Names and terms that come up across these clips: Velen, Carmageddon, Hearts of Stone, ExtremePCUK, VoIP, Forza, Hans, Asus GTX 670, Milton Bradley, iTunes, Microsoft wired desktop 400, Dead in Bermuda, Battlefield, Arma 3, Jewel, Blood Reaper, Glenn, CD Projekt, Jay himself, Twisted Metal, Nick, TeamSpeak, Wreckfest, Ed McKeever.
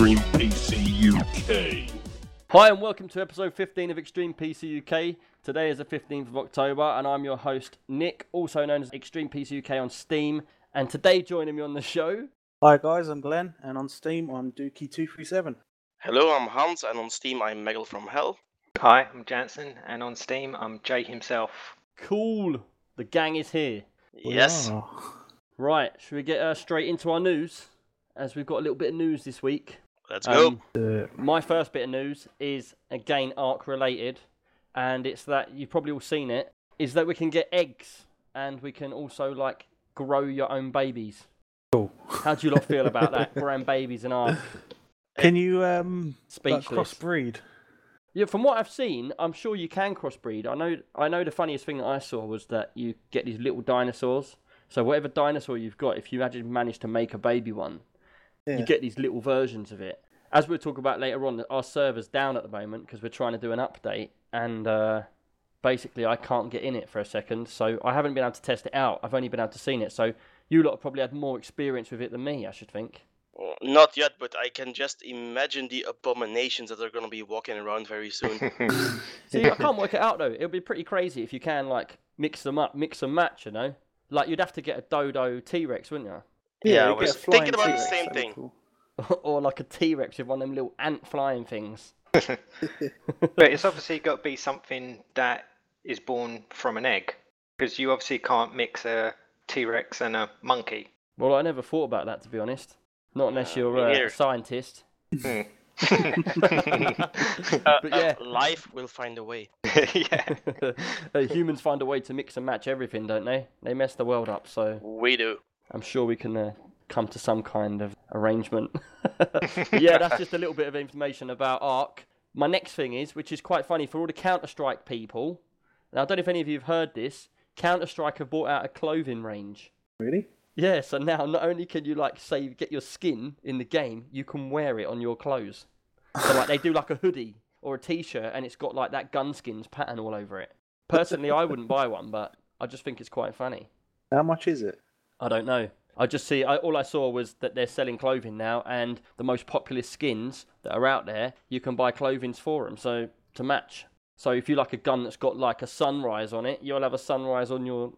ExtremePCUK. Hi and welcome to episode 15 of ExtremePCUK. Today is the 15th of October and I'm your host Nick, also known as ExtremePCUK on Steam. And today joining me on the show... Hi guys, I'm Glenn and on Steam I'm Dookie237. Hello, I'm Hans and on Steam I'm Megal from Hell. Hi, I'm Jansen and on Steam I'm Jay himself. Cool, the gang is here. Yes. Wow. Right, should we get straight into our news? As we've got a little bit of news this week. Let's go. My first bit of news is, again, Ark related. And it's that, you've probably all seen it, is that we can get eggs. And we can also, like, grow your own babies. Cool. How do you lot feel about that? Growing babies in Ark? Can you, crossbreed? Yeah, from what I've seen, I'm sure you can crossbreed. I know the funniest thing that I saw was that you get these little dinosaurs. So whatever dinosaur you've got, if you actually manage to make a baby one, you get these little versions of it. As we'll talk about later on, our server's down at the moment because we're trying to do an update, and basically I can't get in it for a second, so I haven't been able to test it out. I've only been able to see it, so you lot probably had more experience with it than me, I should think. Not yet, but I can just imagine the abominations that are going to be walking around very soon. See, I can't work it out, though. It would be pretty crazy if you can, like, mix them up, mix and match, you know? Like, you'd have to get a dodo T-Rex, wouldn't you? Yeah, I was thinking about T-Rex, the same thing. Cool. Or like a T-Rex with one of them little ant flying things. But it's obviously got to be something that is born from an egg. Because you obviously can't mix a T-Rex and a monkey. Well, I never thought about that, to be honest. Not unless you're a scientist. But yeah, life will find a way. Yeah, humans find a way to mix and match everything, don't they? They mess the world up, so... We do. I'm sure we can come to some kind of arrangement. Yeah, that's just a little bit of information about Ark. My next thing is, which is quite funny, for all the Counter Strike people, now I don't know if any of you have heard this, Counter Strike have brought out a clothing range. Really? Yeah, so now not only can you, like, say, get your skin in the game, you can wear it on your clothes. So, like, they do, like, a hoodie or a T-shirt, and it's got, like, that Gunskins pattern all over it. Personally, I wouldn't buy one, but I just think it's quite funny. How much is it? I don't know. All I saw was that they're selling clothing now, and the most popular skins that are out there, you can buy clothing for them, so to match. So if you like a gun that's got like a sunrise on it, you'll have a sunrise on your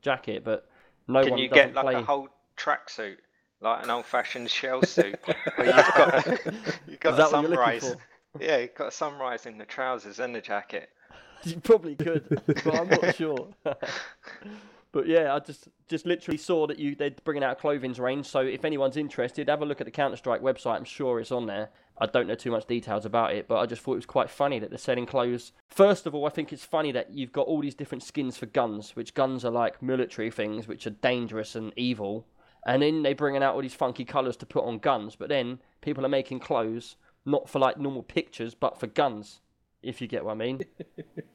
jacket, but Can you get a whole tracksuit, like an old-fashioned shell suit? Where you've got a sunrise. Yeah, you've got a sunrise in the trousers and the jacket. You probably could, but I'm not sure. But yeah, I just literally saw that they're bringing out a clothing range, so if anyone's interested, have a look at the Counter-Strike website, I'm sure it's on there. I don't know too much details about it, but I just thought it was quite funny that they're selling clothes. First of all, I think it's funny that you've got all these different skins for guns, which guns are like military things, which are dangerous and evil, and then they're bringing out all these funky colours to put on guns, but then people are making clothes, not for like normal pictures, but for guns. If you get what I mean.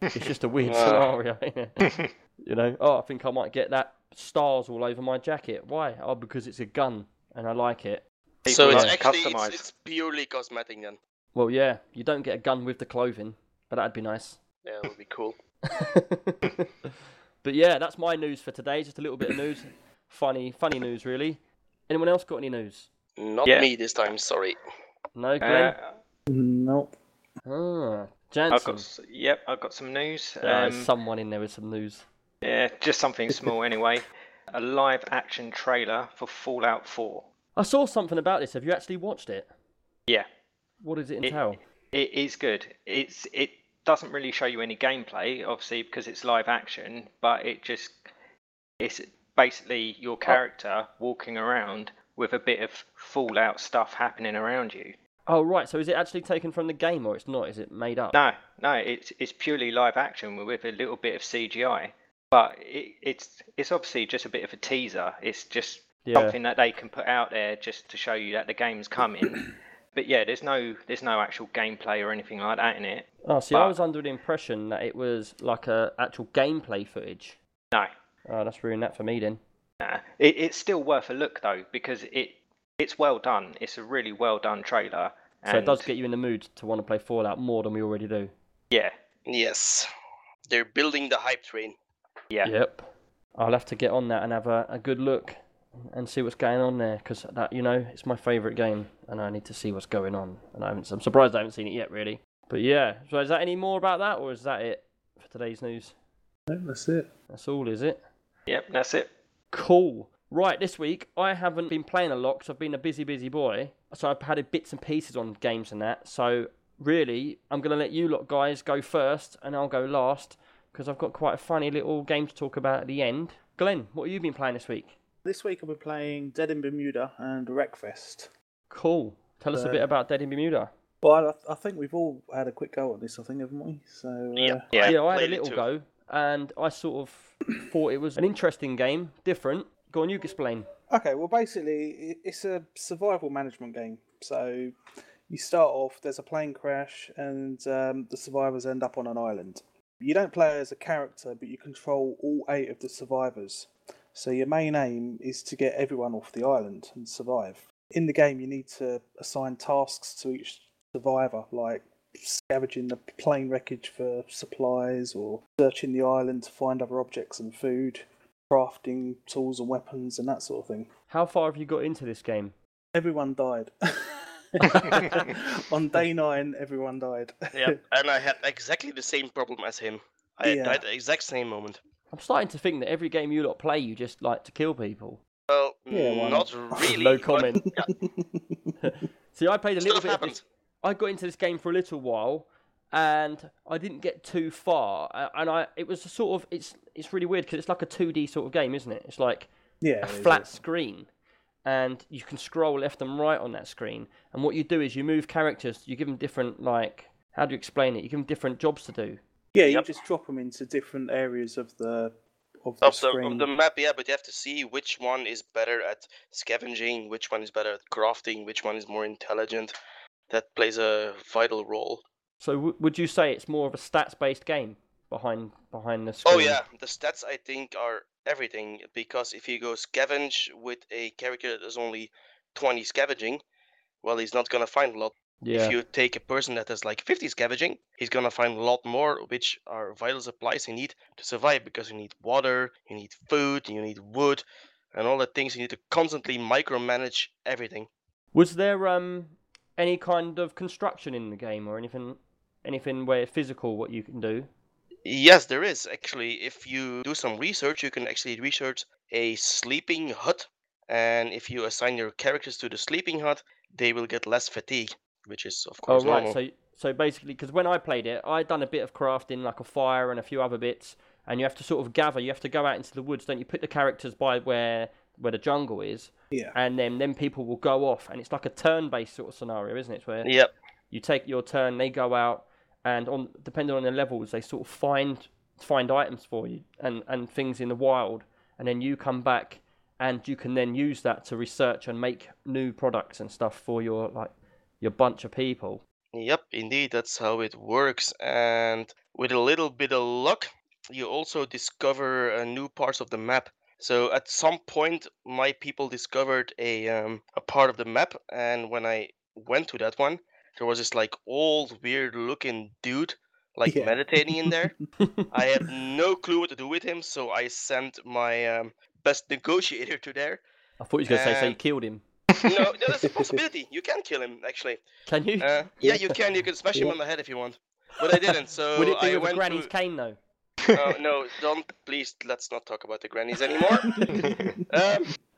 It's just a weird scenario, isn't it? You know, I think I might get that stars all over my jacket. Why? Oh, because it's a gun and I like it. So it's actually, it's purely cosmetic then? Well, yeah, you don't get a gun with the clothing, but that'd be nice. Yeah, it would be cool. But yeah, that's my news for today. Just a little bit of news. Funny news, really. Anyone else got any news? Not me this time, sorry. No, Glenn? Nope. Ah. I've got some news. There's someone in there with some news. Yeah, just something small anyway. A live action trailer for Fallout 4. I saw something about this. Have you actually watched it? Yeah. What does it entail? It is good. It doesn't really show you any gameplay, obviously, because it's live action, but it's basically your character walking around with a bit of Fallout stuff happening around you. Oh, right. So is it actually taken from the game or it's not? Is it made up? No. It's purely live action with a little bit of CGI. But it's obviously just a bit of a teaser. It's just something that they can put out there just to show you that the game's coming. But yeah, there's no actual gameplay or anything like that in it. Oh, see, I was under the impression that it was like a actual gameplay footage. No. Oh, that's ruined that for me then. Nah. It's still worth a look, though, because it's well done. It's a really well done trailer. So it does get you in the mood to want to play Fallout more than we already do. Yeah. Yes. They're building the hype train. Yeah. Yep. I'll have to get on that and have a good look and see what's going on there, because that, you know, it's my favourite game, and I need to see what's going on. And I'm surprised I haven't seen it yet, really. But yeah, so is that any more about that, or is that it for today's news? No, that's it. That's all, is it? Yep, that's it. Cool. Right, this week, I haven't been playing a lot, because I've been a busy boy. So I've had bits and pieces on games and that. So really, I'm going to let you lot guys go first, and I'll go last, because I've got quite a funny little game to talk about at the end. Glenn, what have you been playing this week? This week I've been playing Dead in Bermuda and Wreckfest. Cool. Tell us a bit about Dead in Bermuda. Well, I think we've all had a quick go at this, I think, haven't we? So yeah, I had a little go, and I sort of thought it was an interesting game, different. Go on, you can explain. Okay, well, basically, it's a survival management game. So you start off, there's a plane crash, and the survivors end up on an island. You don't play as a character, but you control all 8 of the survivors. So your main aim is to get everyone off the island and survive. In the game, you need to assign tasks to each survivor, like scavenging the plane wreckage for supplies, or searching the island to find other objects and food, crafting tools and weapons, and that sort of thing. How far have you got into this game? Everyone died. On day 9, everyone died. Yeah, and I had exactly the same problem as him. I died at the exact same moment. I'm starting to think that every game you lot play, you just like to kill people. Well, not really. No comment. Yeah. See, I played a little bit. I got into this game for a little while, and I didn't get too far. And it was a sort of it's really weird, because it's like a 2D sort of game, isn't it? It's like a flat screen, and you can scroll left and right on that screen. And what you do is you move characters. You give them different, like, how do you explain it? You give them different jobs to do. Yeah, you just drop them into different areas of the screen. Of the map, yeah, but you have to see which one is better at scavenging, which one is better at crafting, which one is more intelligent. That plays a vital role. So would you say it's more of a stats-based game behind the screen? Oh yeah, the stats, I think, are everything, because if you go scavenge with a character that has only 20 scavenging, well, he's not going to find a lot. Yeah. If you take a person that has like 50 scavenging, he's going to find a lot more, which are vital supplies you need to survive, because you need water, you need food, you need wood, and all the things you need to constantly micromanage everything. Was there any kind of construction in the game, or anything where physical what you can do? Yes, there is. Actually, if you do some research, you can actually research a sleeping hut, and if you assign your characters to the sleeping hut, they will get less fatigue. Which is, of course, normal. So basically, because when I played it, I'd done a bit of crafting, like a fire and a few other bits, and you have to sort of gather, you have to go out into the woods, don't you? Put the characters by where the jungle is, and then people will go off, and it's like a turn-based sort of scenario, isn't it? Where you take your turn, they go out, and depending on the levels, they sort of find items for you and things in the wild, and then you come back, and you can then use that to research and make new products and stuff for your, like, your bunch of people. Yep, indeed, that's how it works. And with a little bit of luck, you also discover new parts of the map. So at some point, my people discovered a part of the map, and when I went to that one, there was this like old weird-looking dude meditating in there. I had no clue what to do with him, so I sent my best negotiator to there. I thought you were going to say, so you killed him. No, that's a possibility. You can kill him, actually. Can you? Yeah, you can. You can smash him on the head if you want. But I didn't, so would it be with granny's cane, though? No, don't. Please, let's not talk about the grannies anymore.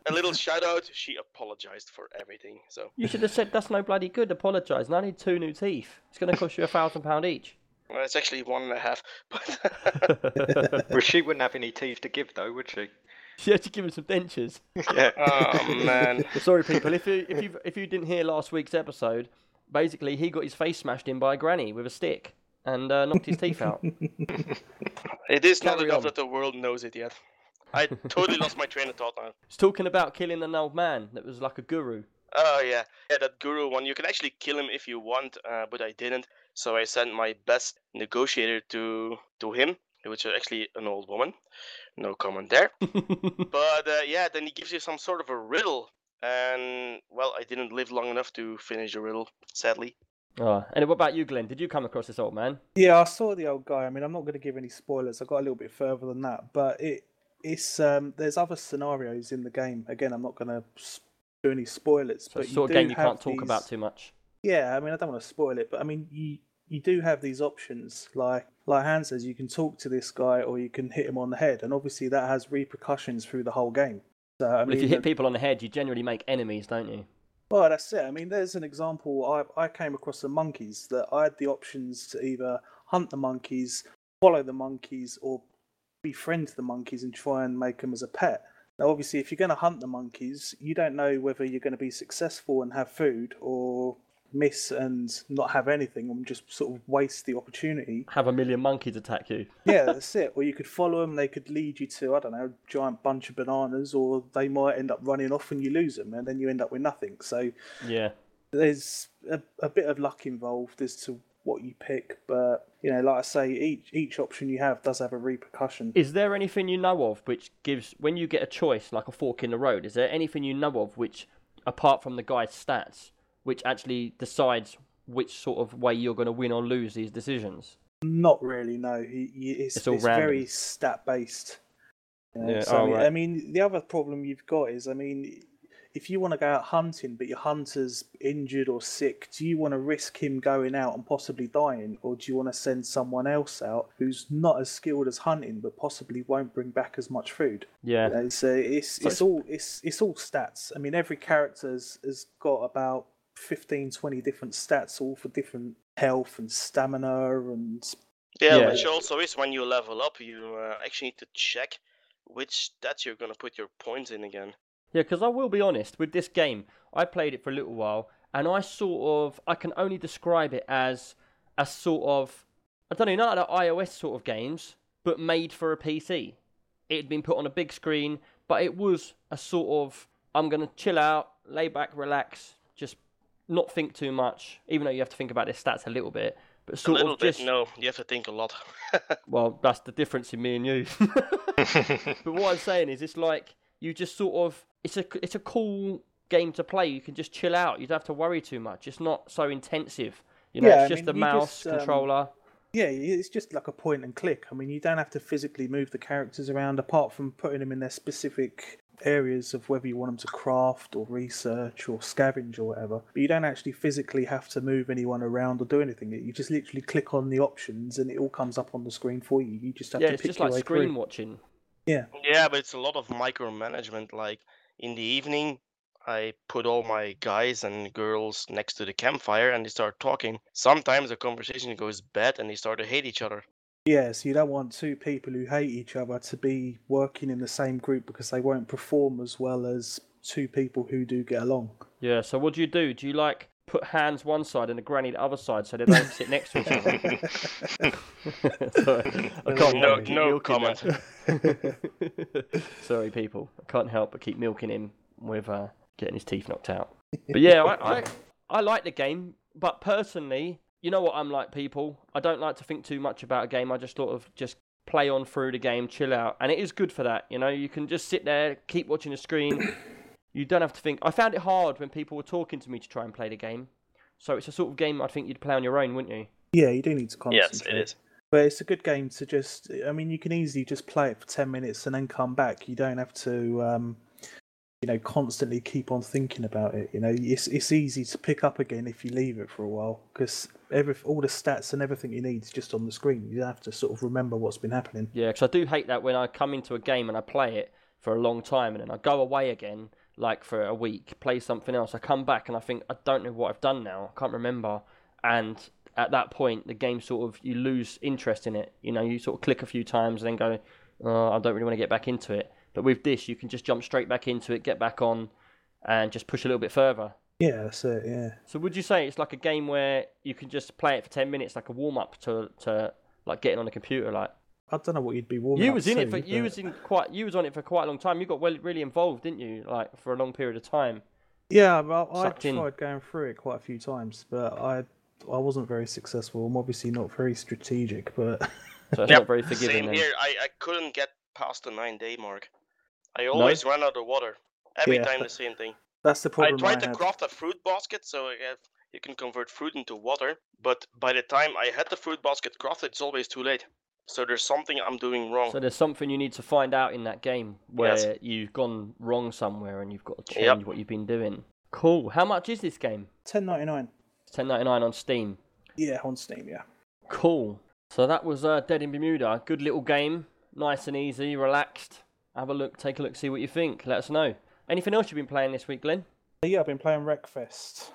A little shout-out. She apologized for everything, so... You should have said, that's no bloody good. Apologise. And I need 2 new teeth. It's going to cost you £1,000 each. Well, it's actually 1.5. But... Well, she wouldn't have any teeth to give, though, would she? She had to give him some dentures. Yeah. Oh man. Sorry, people. If you didn't hear last week's episode, basically he got his face smashed in by a granny with a stick and knocked his teeth out. It is not enough that the world knows it yet. I totally lost my train of thought now. It's talking about killing an old man that was like a guru. Oh yeah, that guru one. You can actually kill him if you want, but I didn't. So I sent my best negotiator to him, which is actually an old woman. No comment there. But then he gives you some sort of a riddle. And, well, I didn't live long enough to finish the riddle, sadly. Oh, and what about you, Glenn? Did you come across this old man? Yeah, I saw the old guy. I mean, I'm not going to give any spoilers. I got a little bit further than that. But it it's there's other scenarios in the game. Again, I'm not going to do any spoilers. So it's a sort of game you can't talk about too much. Yeah, I mean, I don't want to spoil it, but I mean, you do have these options. Like Hans says, you can talk to this guy or you can hit him on the head, and obviously that has repercussions through the whole game. So, I mean, if you hit people on the head, you generally make enemies, don't you? Well, that's it. I mean, there's an example. I came across the monkeys, that I had the options to either hunt the monkeys, follow the monkeys, or befriend the monkeys and try and make them as a pet. Now, obviously, if you're going to hunt the monkeys, you don't know whether you're going to be successful and have food or miss and not have anything and just sort of waste the opportunity. Have a million monkeys attack you. Yeah, that's it. Or you could follow them, they could lead you to, I don't know, a giant bunch of bananas, or they might end up running off and you lose them and then you end up with nothing. So yeah, there's a bit of luck involved as to what you pick, but you know, like I say, each option you have does have a repercussion. Is there anything you know of which gives, when you get a choice, like a fork in the road, is there anything you know of which, apart from the guy's stats, which actually decides which sort of way you're going to win or lose these decisions? Not really, no. It's very stat-based. Yeah, so, right. I mean, the other problem you've got is, I mean, if you want to go out hunting, but your hunter's injured or sick, do you want to risk him going out and possibly dying? Or do you want to send someone else out who's not as skilled as hunting, but possibly won't bring back as much food? Yeah. You know, so it's all stats. I mean, every character has got about 15-20 different stats, all for different health and stamina and yeah. Which also is, when you level up, you actually need to check which stats you're going to put your points in again. Yeah, because I will be honest, with this game, I played it for a little while, and I can only describe it as a sort of, I don't know, not like the iOS sort of games, but made for a PC. It had been put on a big screen, but it was a sort of, I'm going to chill out, lay back, relax, just not think too much, even though you have to think about their stats a little bit. But sort of just... no, you have to think a lot. Well, that's the difference in me and you. But what I'm saying is, it's like, you just sort of, it's a cool game to play. You can just chill out. You don't have to worry too much. It's not so intensive. You know, it's just a mouse controller. Yeah, it's just like a point and click. I mean, you don't have to physically move the characters around, apart from putting them in their specific areas of whether you want them to craft or research or scavenge or whatever. But you don't actually physically have to move anyone around or do anything. You just literally click on the options and it all comes up on the screen for you. You just have to pick your way through. Yeah, it's just like screen watching. Yeah. Yeah, but it's a lot of micromanagement. Like, in the evening, I put all my guys and girls next to the campfire and they start talking. Sometimes the conversation goes bad and they start to hate each other. Yeah, so you don't want two people who hate each other to be working in the same group, because they won't perform as well as two people who do get along. Yeah, so what do you do? Do you, like, put hands one side and a granny the other side so they don't sit next to each other? Sorry, I can't no comment. Sorry, people. I can't help but keep milking him with getting his teeth knocked out. But yeah, I like the game, but personally... You know what I'm like, people. I don't like to think too much about a game. I just sort of just play on through the game, chill out. And it is good for that, you know. You can just sit there, keep watching the screen. You don't have to think. I found it hard when people were talking to me to try and play the game. So it's a sort of game I think you'd play on your own, wouldn't you? Yeah, you do need to concentrate. Yes, it is. But it's a good game to just... I mean, you can easily just play it for 10 minutes and then come back. You don't have to... you know, constantly keep on thinking about it. You know, it's easy to pick up again if you leave it for a while, because all the stats and everything you need is just on the screen. You have to sort of remember what's been happening. Yeah, because I do hate that when I come into a game and I play it for a long time and then I go away again, like for a week, play something else. I come back and I think, I don't know what I've done now. I can't remember. And at that point, the game sort of, you lose interest in it. You know, you sort of click a few times and then go, oh, I don't really want to get back into it. But with this, you can just jump straight back into it, get back on, and just push a little bit further. Yeah, that's it, yeah. So would you say it's like a game where you can just play it for 10 minutes, like a warm-up to like getting on the computer? Like, I don't know what you'd be warming you up was in to, it for, but... You was on it for quite a long time. You got really involved, didn't you, like for a long period of time? Yeah, well, I tried going through it quite a few times, but I wasn't very successful. I'm obviously not very strategic, but... So it's not very forgiving. Same here. I couldn't get past the 9-day mark. I always run out of water. Every time the same thing. That's the problem. I tried to craft a fruit basket, so you can convert fruit into water. But by the time I had the fruit basket crafted, it's always too late. So there's something I'm doing wrong. So there's something you need to find out in that game where you've gone wrong somewhere and you've got to change what you've been doing. Cool. How much is this game? $10.99. $10.99 on Steam. Yeah, on Steam, yeah. Cool. So that was Dead in Bermuda. Good little game. Nice and easy, relaxed. Have a look, take a look, see what you think. Let us know. Anything else you've been playing this week, Glenn? Yeah, I've been playing Wreckfest.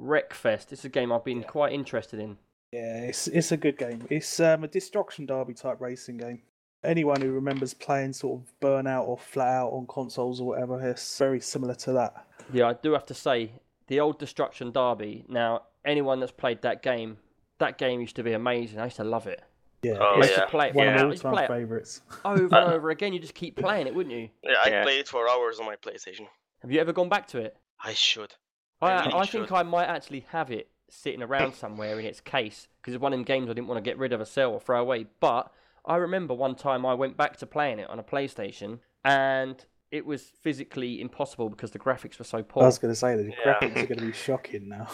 Wreckfest. It's a game I've been quite interested in. Yeah, it's a good game. It's a Destruction Derby type racing game. Anyone who remembers playing sort of Burnout or Flat Out on consoles or whatever, it's very similar to that. Yeah, I do have to say, the old Destruction Derby, now, anyone that's played that game used to be amazing. I used to love it. Yeah, it's one of my favourites. Over and over again, you just keep playing it, wouldn't you? Yeah, I played it for hours on my PlayStation. Have you ever gone back to it? I should. I think I might actually have it sitting around somewhere in its case, because it's one of them games I didn't want to get rid of or sell or throw away. But I remember one time I went back to playing it on a PlayStation, and it was physically impossible because the graphics were so poor. I was going to say that the graphics are going to be shocking now.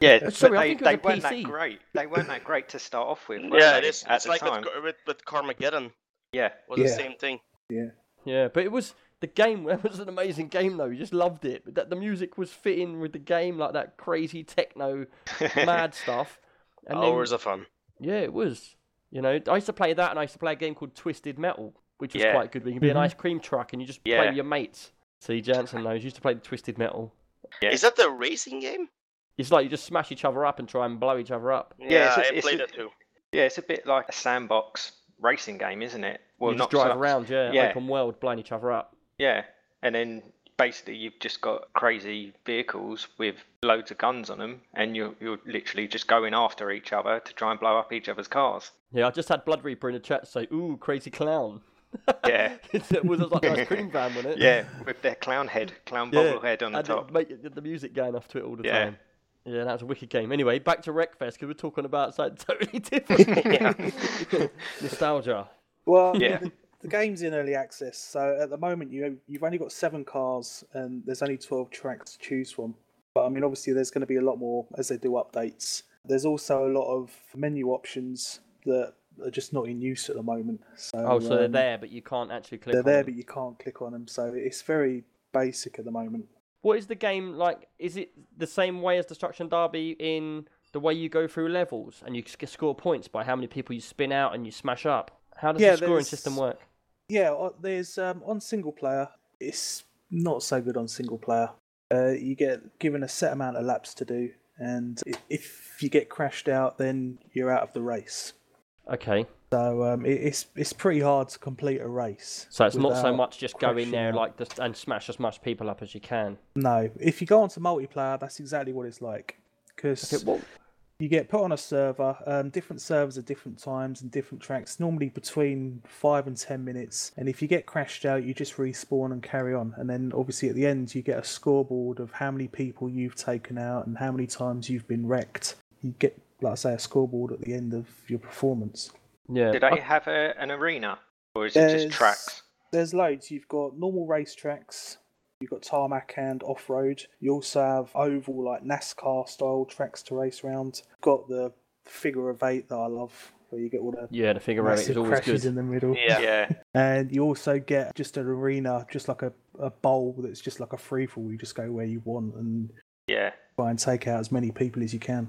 Yeah, sorry, I think it was they weren't PC. That great. They weren't that great to start off with. Yeah, it is. It's like with Carmageddon. Yeah, was the same thing. Yeah, yeah, but it was. The game was an amazing game, though. You just loved it. But the music was fitting with the game, like that crazy techno, mad stuff. And hours of fun. Yeah, it was. You know, I used to play that, and I used to play a game called Twisted Metal, which was quite good. You can be an ice cream truck, and you just play with your mates. See, Jansen knows. You used to play the Twisted Metal. Yeah. Is that the racing game? It's like you just smash each other up and try and blow each other up. Yeah, I played that too. Yeah, it's a bit like a sandbox racing game, isn't it? Well, you just drive around, open world, blowing each other up. Yeah, and then basically you've just got crazy vehicles with loads of guns on them, and you're literally just going after each other to try and blow up each other's cars. Yeah, I just had Blood Reaper in the chat say, "Ooh, crazy clown." Yeah, it was like an ice cream van, wasn't it? Yeah, with their clown bobblehead on the top. The music going off to it all the time. Yeah, that was a wicked game. Anyway, back to Wreckfest because we're talking about something totally different. Nostalgia. Well, yeah. The game's in early access, so at the moment you've only got 7 cars and there's only 12 tracks to choose from. But I mean, obviously there's going to be a lot more as they do updates. There's also a lot of menu options that are just not in use at the moment. So they're there, but you can't actually click on them. They're there, but you can't click on them, so it's very basic at the moment. What is the game like? Is it the same way as Destruction Derby in the way you go through levels and you score points by how many people you spin out and you smash up? How does the scoring system work? Yeah, there's on single player, it's not so good on single player. You get given a set amount of laps to do, and if you get crashed out, then you're out of the race. Okay. So it's pretty hard to complete a race. So it's not so much just go in there like this and smash as much people up as you can. No, if you go onto multiplayer, that's exactly what it's like. Because you get put on a server, different servers at different times and different tracks, normally between 5 and 10 minutes. And if you get crashed out, you just respawn and carry on. And then obviously at the end, you get a scoreboard of how many people you've taken out and how many times you've been wrecked. You get, like I say, a scoreboard at the end of your performance. Yeah. Do they have an arena or is it just tracks? There's loads. You've got normal race tracks. You've got tarmac and off-road. You also have oval, like NASCAR-style tracks to race around. You've got the figure of eight that I love, where you get all the the figure of eight is always good in the middle. Yeah. And you also get just an arena, just like a bowl that's just like a free-for-all. You just go where you want and try and take out as many people as you can.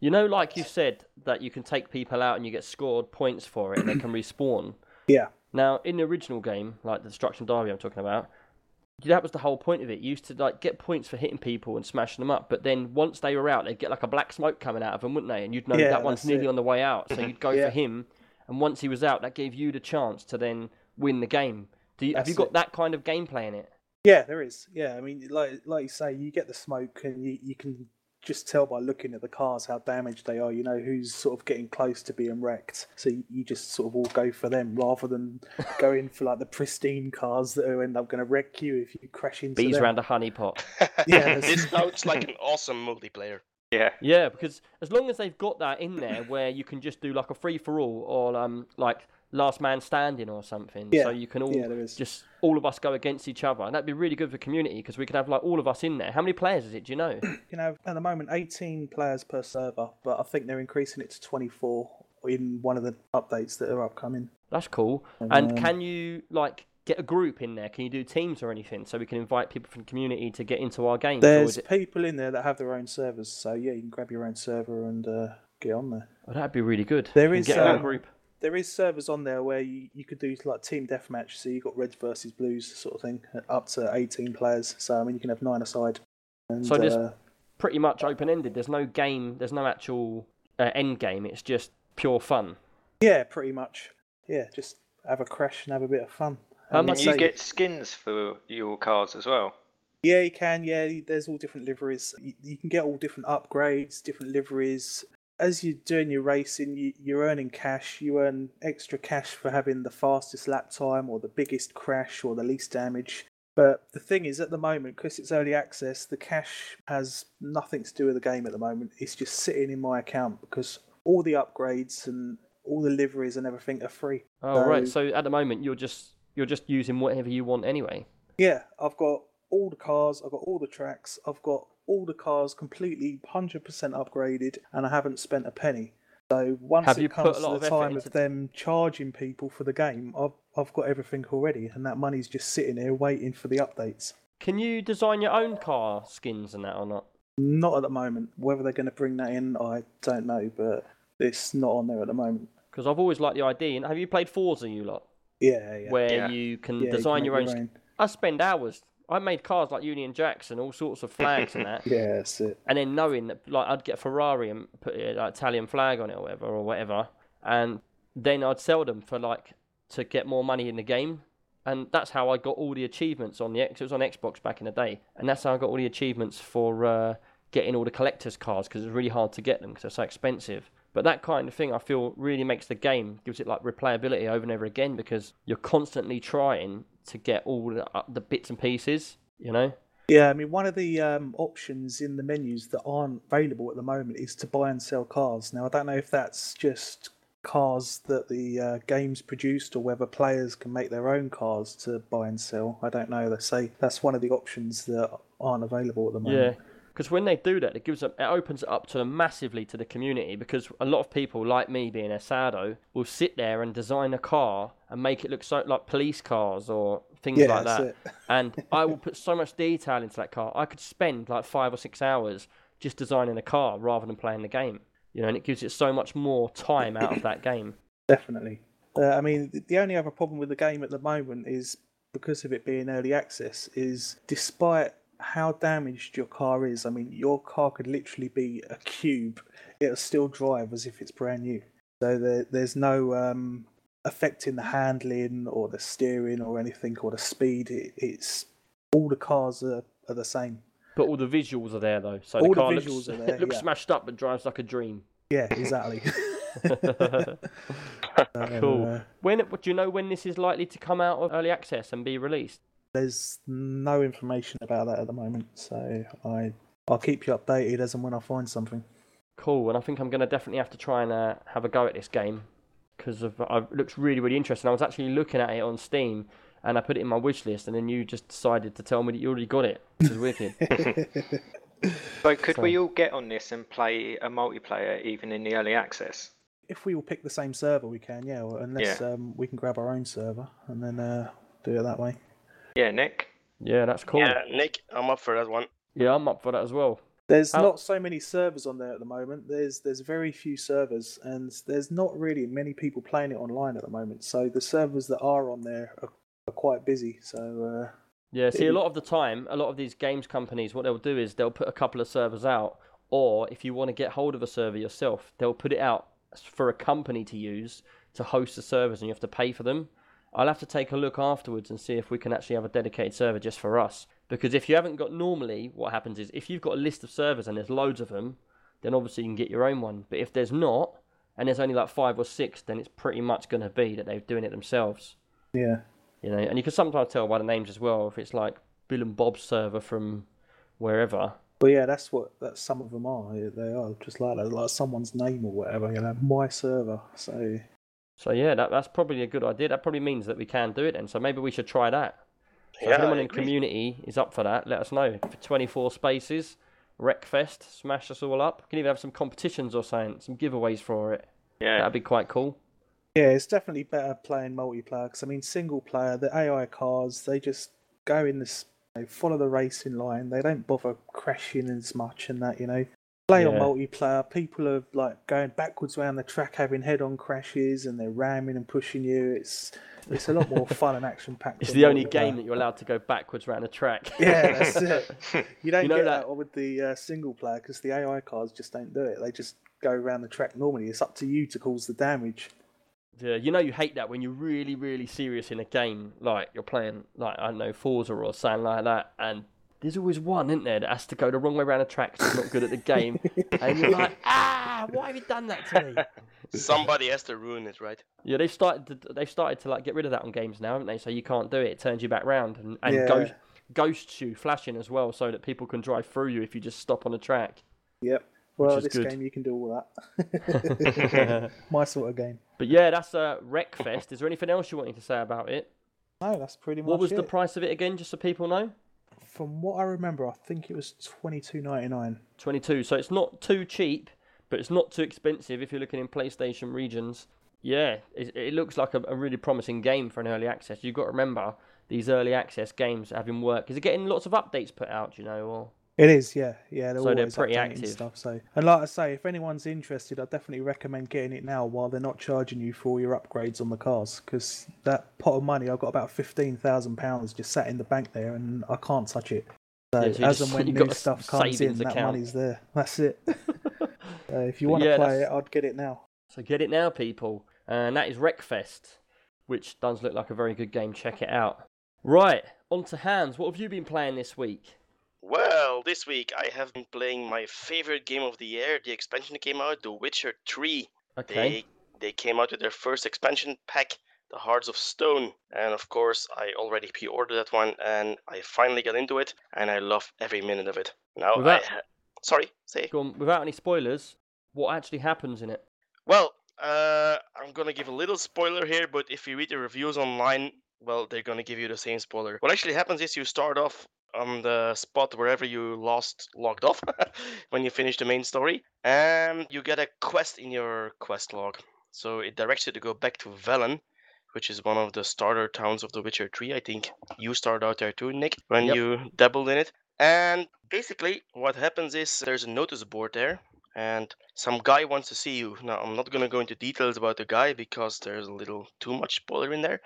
You know, like you said, that you can take people out and you get scored points for it and they can respawn. Yeah. Now, in the original game, like the Destruction Derby I'm talking about, that was the whole point of it. You used to like get points for hitting people and smashing them up, but then once they were out, they'd get like a black smoke coming out of them, wouldn't they? And you'd know that one's nearly on the way out, so you'd go for him. And once he was out, that gave you the chance to then win the game. Have you got that kind of gameplay in it? Yeah, there is. Yeah, I mean, like you say, you get the smoke, and you can just tell by looking at the cars how damaged they are. You know who's sort of getting close to being wrecked, so you just sort of all go for them rather than going for like the pristine cars that end up going to wreck you if you crash into bees around a honeypot. Yeah, this sounds like an awesome multiplayer. Yeah, because as long as they've got that in there where you can just do like a free for all or like last man standing or something, so you can all just all of us go against each other, and that'd be really good for community because we could have like all of us in there. How many players is it, do you know? You can have at the moment 18 players per server, but I think they're increasing it to 24 in one of the updates that are upcoming. That's cool. And can you like get a group in there? Can you do teams or anything so we can invite people from the community to get into our games? There's people in there that have their own servers, so yeah, you can grab your own server and get on there. Well, that'd be really good. There is a group. There is servers on there where you could do like team deathmatch, so you got reds versus blues sort of thing, up to 18 players. So I mean, you can have 9 aside. And, so just pretty much open ended. There's no game. There's no actual end game. It's just pure fun. Yeah, pretty much. Yeah, just have a crash and have a bit of fun. And you get skins for your cars as well. Yeah, you can. Yeah, there's all different liveries. You can get all different upgrades, different liveries. As you're doing your racing, you're earning cash. You earn extra cash for having the fastest lap time or the biggest crash or the least damage. But the thing is, at the moment, because it's early access, the cash has nothing to do with the game at the moment. It's just sitting in my account because all the upgrades and all the liveries and everything are free. Oh, right. So at the moment, you're just using whatever you want anyway. Yeah, I've got all the cars. I've got all the tracks. I've got all the cars completely 100% upgraded, and I haven't spent a penny. So once it comes to the time of them charging people for the game, I've got everything already, and that money's just sitting here waiting for the updates. Can you design your own car skins and that or not? Not at the moment. Whether they're going to bring that in, I don't know, but it's not on there at the moment. Because I've always liked the idea. And have you played Forza, you lot? Yeah, yeah. Where you can design your own. I spend hours. I made cars like Union Jacks and all sorts of flags and that. Yeah, that's it. And then knowing that, like, I'd get a Ferrari and put an Italian flag on it or whatever, and then I'd sell them for to get more money in the game, and that's how I got all the achievements on it was on Xbox back in the day, and that's how I got all the achievements for getting all the collector's cars because it's really hard to get them because they're so expensive. But that kind of thing, I feel, really makes the game, gives it replayability over and over again because you're constantly trying to get all the bits and pieces, you know? Yeah, I mean, one of the options in the menus that aren't available at the moment is to buy and sell cars. Now, I don't know if that's just cars that the game's produced or whether players can make their own cars to buy and sell. I don't know. They say that's one of the options that aren't available at the moment. Yeah. Because when they do that, it opens it up to them massively to the community. Because a lot of people, like me, being a sado, will sit there and design a car and make it look so like police cars or things like that. And I will put so much detail into that car. I could spend 5 or 6 hours just designing a car rather than playing the game. You know, and it gives it so much more time out of that game. Definitely. I mean, the only other problem with the game at the moment is because of it being early access. Is despite how damaged your car is. I mean, your car could literally be a cube. It'll still drive as if it's brand new. So there's no affecting the handling or the steering or anything or the speed. It's all the cars are the same. But all the visuals are there, though. So all the car looks smashed up and drives like a dream. Yeah, exactly. Cool. Do you know when this is likely to come out of early access and be released? There's no information about that at the moment, so I'll keep you updated as and when I find something. Cool, and I think I'm going to definitely have to try and have a go at this game, because it looks really, really interesting. I was actually looking at it on Steam, and I put it in my wish list, and then you just decided to tell me that you already got it, which is wicked. But could we all get on this and play a multiplayer, even in the early access? If we all pick the same server, we can, yeah, unless we can grab our own server, and then do it that way. Yeah, Nick. Yeah, that's cool. Yeah, Nick, I'm up for that one. Yeah, I'm up for that as well. There's not so many servers on there at the moment. There's very few servers, and there's not really many people playing it online at the moment. So the servers that are on there are quite busy. So a lot of the time, a lot of these games companies, what they'll do is they'll put a couple of servers out, or if you want to get hold of a server yourself, they'll put it out for a company to use to host the servers, and you have to pay for them. I'll have to take a look afterwards and see if we can actually have a dedicated server just for us. Because if you haven't got, normally what happens is if you've got a list of servers and there's loads of them, then obviously you can get your own one. But if there's not, and there's only 5 or 6, then it's pretty much going to be that they're doing it themselves. Yeah. You know, and you can sometimes tell by the names as well if it's like Bill and Bob's server from wherever. Well, yeah, that's some of them are. They are just like that, like someone's name or whatever. You know, my server. So yeah, that's probably a good idea. That probably means that we can do it then. So maybe we should try that. So if anyone in community is up for that, let us know. For 24 spaces, Wreckfest, smash us all up. We can even have some competitions or something, some giveaways for it. Yeah, that'd be quite cool. Yeah, it's definitely better playing multiplayer, because I mean, single player, the AI cars, they just go in this, you know, follow the racing line. They don't bother crashing as much and that, you know. Play on multiplayer, people are like going backwards around the track, having head-on crashes, and they're ramming and pushing you. It's a lot more fun and action-packed. It's the only game that you're allowed to go backwards around the track. Yeah, that's it. You don't get that with the single player, because the AI cars just don't do it. They just go around the track normally. It's up to you to cause the damage. Yeah, you know you hate that when you're really, really serious in a game, like you're playing, like, I don't know, Forza or something like that, and there's always one, isn't there, that has to go the wrong way around a track because not good at the game. And you're like, why have you done that to me? Somebody has to ruin it, right? Yeah, they've started to like get rid of that on games now, haven't they? So you can't do it. It turns you back round and ghosts you, flashing as well, so that people can drive through you if you just stop on a track. Yep. Well, this game, you can do all that. My sort of game. But yeah, that's Wreckfest. Is there anything else you wanted to say about it? No, that's pretty much it. What was the price of it again, just so people know? From what I remember, I think it was $22.99. So it's not too cheap, but it's not too expensive if you're looking in PlayStation regions. Yeah, it looks like a really promising game for an early access. You've got to remember, these early access games having work. Is it getting lots of updates put out, you know? Or... It is, yeah. Yeah, they're pretty active. Stuff, so. And like I say, if anyone's interested, I definitely recommend getting it now while they're not charging you for all your upgrades on the cars, because that pot of money, I've got about £15,000 just sat in the bank there and I can't touch it. So as and when new stuff comes in, that money's there. That's it. If you want to play it, I'd get it now. So get it now, people. And that is Wreckfest, which does look like a very good game. Check it out. Right, on to Hans. What have you been playing this week? Well, this week I have been playing my favorite game of the year. The expansion that came out, The Witcher 3. Okay. They came out with their first expansion pack, the Hearts of Stone. And of course, I already pre-ordered that one, and I finally got into it, and I love every minute of it. Now, without any spoilers, what actually happens in it? Well, I'm going to give a little spoiler here, but if you read the reviews online, well, they're going to give you the same spoiler. What actually happens is you start off on the spot wherever you logged off when you finish the main story, and you get a quest in your quest log. So it directs you to go back to Velen, which is one of the starter towns of The Witcher 3. I think you start out there too, Nick, when you dabbled in it. And basically what happens is there's a notice board there, and some guy wants to see you. Now, I'm not going to go into details about the guy because there's a little too much spoiler in there.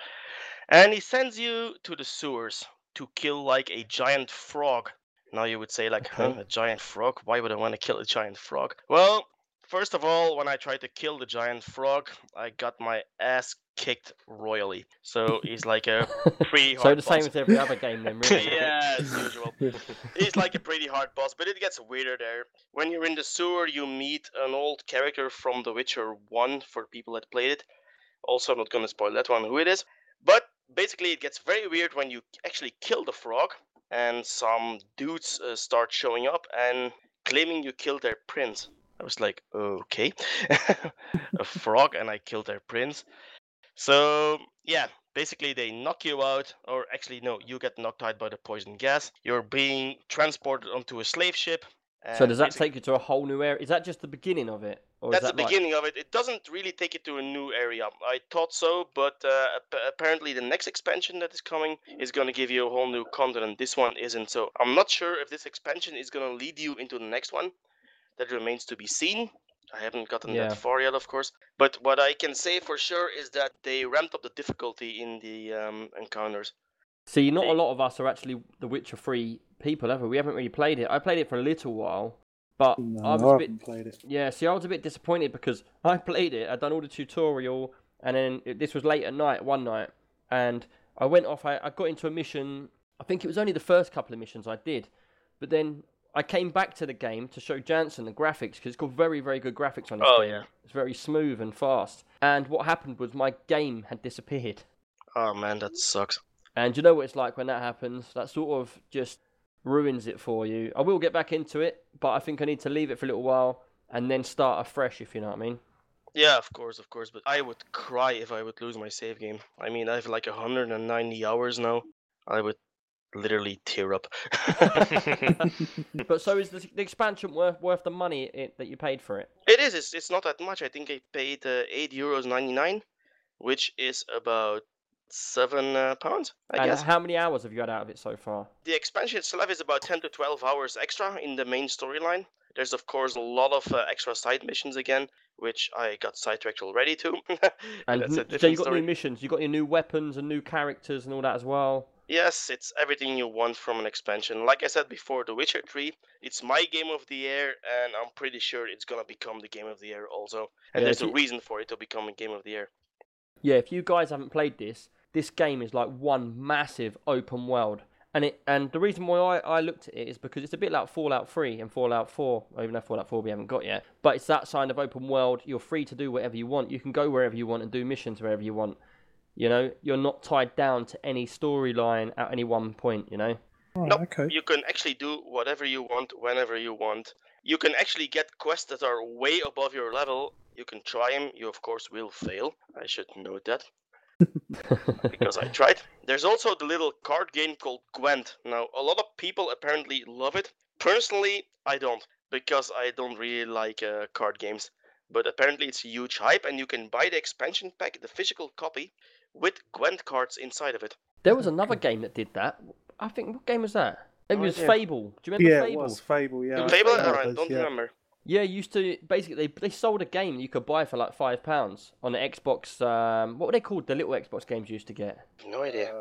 And he sends you to the sewers to kill like a giant frog. Now you would say like, a giant frog? Why would I want to kill a giant frog? Well, first of all, when I tried to kill the giant frog, I got my ass kicked royally. So he's like a pretty hard boss. So the same as every other game then, really? Yeah, as usual. He's like a pretty hard boss, but it gets weirder there. When you're in the sewer, you meet an old character from The Witcher 1 for people that played it. Also, I'm not going to spoil that one who it is. But basically, it gets very weird when you actually kill the frog and some dudes start showing up and claiming you killed their prince. I was like, okay, a frog and I killed their prince. So, yeah, basically they knock you out, or actually, no, you get knocked out by the poison gas. You're being transported onto a slave ship. So does that take you to a whole new area? Is that just the beginning of it? That's the beginning of it. It doesn't really take it to a new area. I thought so, but apparently the next expansion that is coming is going to give you a whole new continent. This one isn't, so I'm not sure if this expansion is going to lead you into the next one. That remains to be seen. I haven't gotten that far yet, of course. But what I can say for sure is that they ramped up the difficulty in the encounters. See, not a lot of us are actually The Witcher 3 people, ever. We haven't really played it. I played it for a little while. But I was a bit disappointed because I played it. I'd done all the tutorial, and then this was late at night, one night, and I went off. I got into a mission. I think it was only the first couple of missions I did, but then I came back to the game to show Jansen the graphics, because it's got very, very good graphics on this game. Yeah. It's very smooth and fast. And what happened was my game had disappeared. Oh man, that sucks. And you know what it's like when that happens? That sort of just ruins it for you. I will get back into it, but I think I need to leave it for a little while and then start afresh, if you know what I mean. Yeah, of course, but I would cry if I would lose my save game. I mean, I have like 190 hours now. I would literally tear up. But so is the expansion worth the money that you paid for it? It is. It's not that much. I think I paid €8.99, which is about £7, I guess. How many hours have you had out of it so far? The expansion itself is about 10 to 12 hours extra in the main storyline. There's, of course, a lot of extra side missions again, which I got sidetracked already to. And so you got story. New missions, you got your new weapons and new characters and all that as well. Yes, it's everything you want from an expansion. Like I said before, The Witcher 3, it's my game of the year, and I'm pretty sure it's going to become the game of the year also. And there's a reason for it to become a game of the year. Yeah, if you guys haven't played this, this game is like one massive open world. And the reason why I looked at it is because it's a bit like Fallout 3 and Fallout 4, even though Fallout 4 we haven't got yet. But it's that kind of open world. You're free to do whatever you want. You can go wherever you want and do missions wherever you want. You know, you're not tied down to any storyline at any one point, you know? Oh, no, okay. You can actually do whatever you want, whenever you want. You can actually get quests that are way above your level. You can try them. You, of course, will fail. I should note that. Because I tried. There's also the little card game called Gwent. Now, a lot of people apparently love it. Personally, I don't, because I don't really like card games. But apparently it's a huge hype, and you can buy the expansion pack, the physical copy, with Gwent cards inside of it. There was another game that did that. I think, what game was that? It was Fable. Do you remember Fable? Yeah, it was Fable, yeah. Fable? I don't remember. Yeah, used to, basically, they sold a game you could buy for like £5 on the Xbox, what were they called, the little Xbox games you used to get? No idea.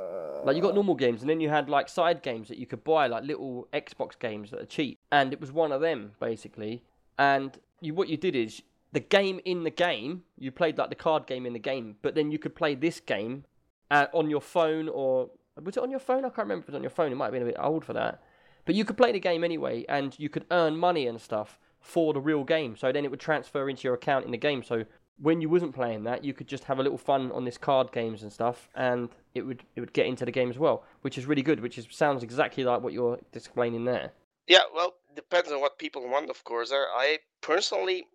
Like, you got normal games, and then you had like side games that you could buy, like little Xbox games that are cheap. And it was one of them, basically. And what you did is, the game in the game, you played like the card game in the game, but then you could play this game on your phone, or, was it on your phone? I can't remember if it was on your phone, it might have been a bit old for that. But you could play the game anyway, and you could earn money and stuff for the real game, so then it would transfer into your account in the game. So when you wasn't playing that, you could just have a little fun on this card games and stuff, and it would get into the game as well, which is really good, sounds exactly like what you're explaining there. Yeah, well, depends on what people want, of course. I personally,